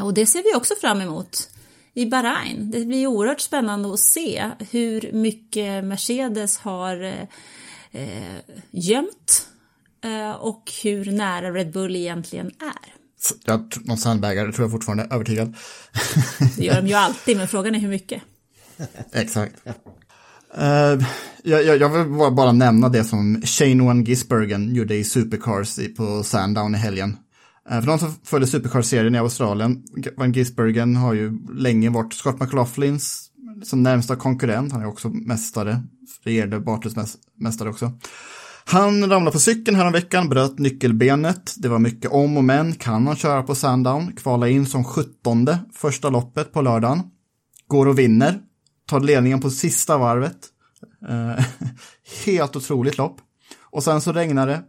och det ser vi också fram emot i Bahrain. Det blir oerhört spännande att se hur mycket Mercedes har gömt och hur nära Red Bull egentligen är. Någon sandbägare tror jag fortfarande är övertygad. Det gör de ju alltid, men frågan är hur mycket. Exakt. Jag vill bara nämna det som Shane Gisbergen gjorde i Supercars på Sandown i helgen. För de som följde Supercars-serien i Australien, Van Gisbergen har ju länge varit Scott McLaughlins som närmsta konkurrent. Han är också mästare, regerande bartelsmästare också. Han ramlade på cykeln här en veckan, bröt nyckelbenet. Det var mycket om och men. Kan han köra på Sandown? Kvala in som 17:e första loppet på lördagen. Går och vinner. Tar ledningen på sista varvet. Helt otroligt lopp. Och sen så regnar det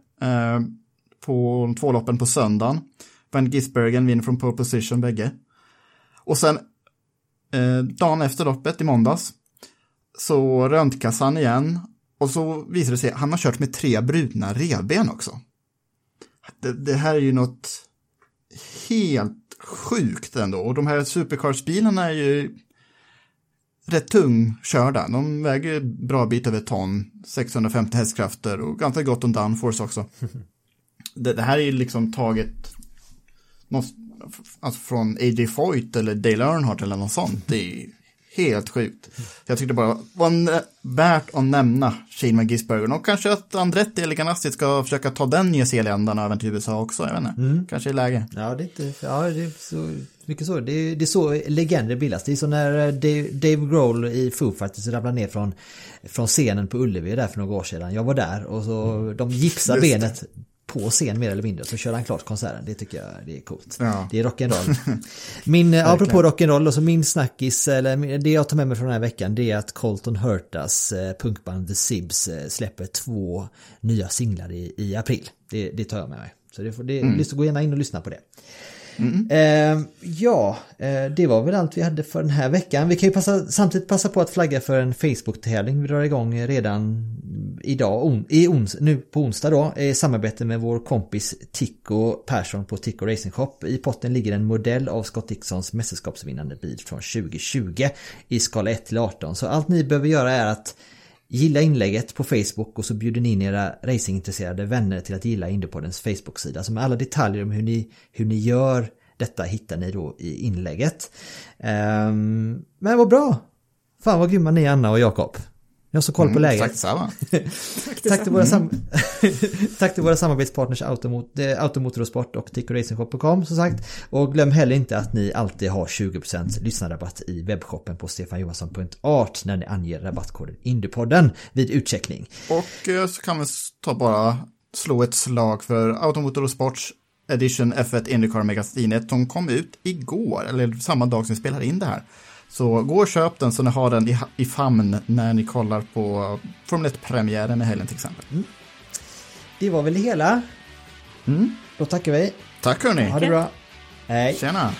på två loppen på söndagen. Van Gisbergen vinner från pole position bägge. Och sen dagen efter loppet i måndags så röntgas han igen. Och så visar det sig att han har kört med 3 brutna revben också. Det här är ju något helt sjukt ändå. Och de här supercars-bilarna är ju rätt tungkörda. De väger ju bra bit över ton, 650 hästkrafter och ganska gott om downforce också. Det här är ju liksom taget något, alltså från A.J. Foyt eller Dale Earnhardt eller något sånt. Det är helt sjukt. Jag tyckte bara var värt att nämna Shane Van Gisbergen. Och kanske att Andretti eller Ganassi ska försöka ta den nya nyzeeländarna även till USA också. Jag vet inte. Kanske i läge. Ja, det är inte... Ja, det är så, mycket så. Det är så legender bildas. Det är så när Dave Grohl i Foo Fighters ramlade ner från scenen på Ullevi där för några år sedan. Jag var där och så de gipsade benet på scen mer eller mindre, så kör han klart konserten. Det tycker jag, det är coolt. Ja. Det är rock'n'roll. Apropå rock'n'roll, så min snackis, eller det jag tar med mig från den här veckan, det är att Colton Hertas punkband The Sibs släpper 2 nya singlar i april. Det tar jag med mig. Så gå gärna in och lyssna på det. Det var väl allt vi hade för den här veckan. Vi kan ju samtidigt passa på att flagga för en Facebook-tävling vi drar igång redan idag, nu på onsdag då, i samarbete med vår kompis Tico Persson på Tico Racing Shop. I potten ligger en modell av Scott Dixons mästerskapsvinnande bil från 2020 i skala 1-18. Så allt ni behöver göra är att gilla inlägget på Facebook, och så bjuder ni in era racingintresserade vänner till att gilla Indypoddens Facebook-sida. Så med alla detaljer om hur ni gör detta hittar ni då i inlägget. Men vad bra! Fan vad grymma ni, Anna och Jakob. Jag har så koll på läget. Tack till våra samarbetspartners Automotorsport och TicoRacingShop.com som sagt. Och glöm heller inte att ni alltid har 20% lyssnarrabatt i webbshoppen på stefanjohansson.art när ni anger rabattkoden Indypodden vid utcheckning. Och så kan vi slå ett slag för Automotorsports Edition F1 IndyCar Magasinet som kom ut igår, eller samma dag som vi spelar in det här. Så gå och köp den så ni har den i famn när ni kollar på Formel 1-premiären i helgen till exempel. Det var väl det hela. Då tackar vi. Tack hörni. Ha det bra. Hej. Tjena.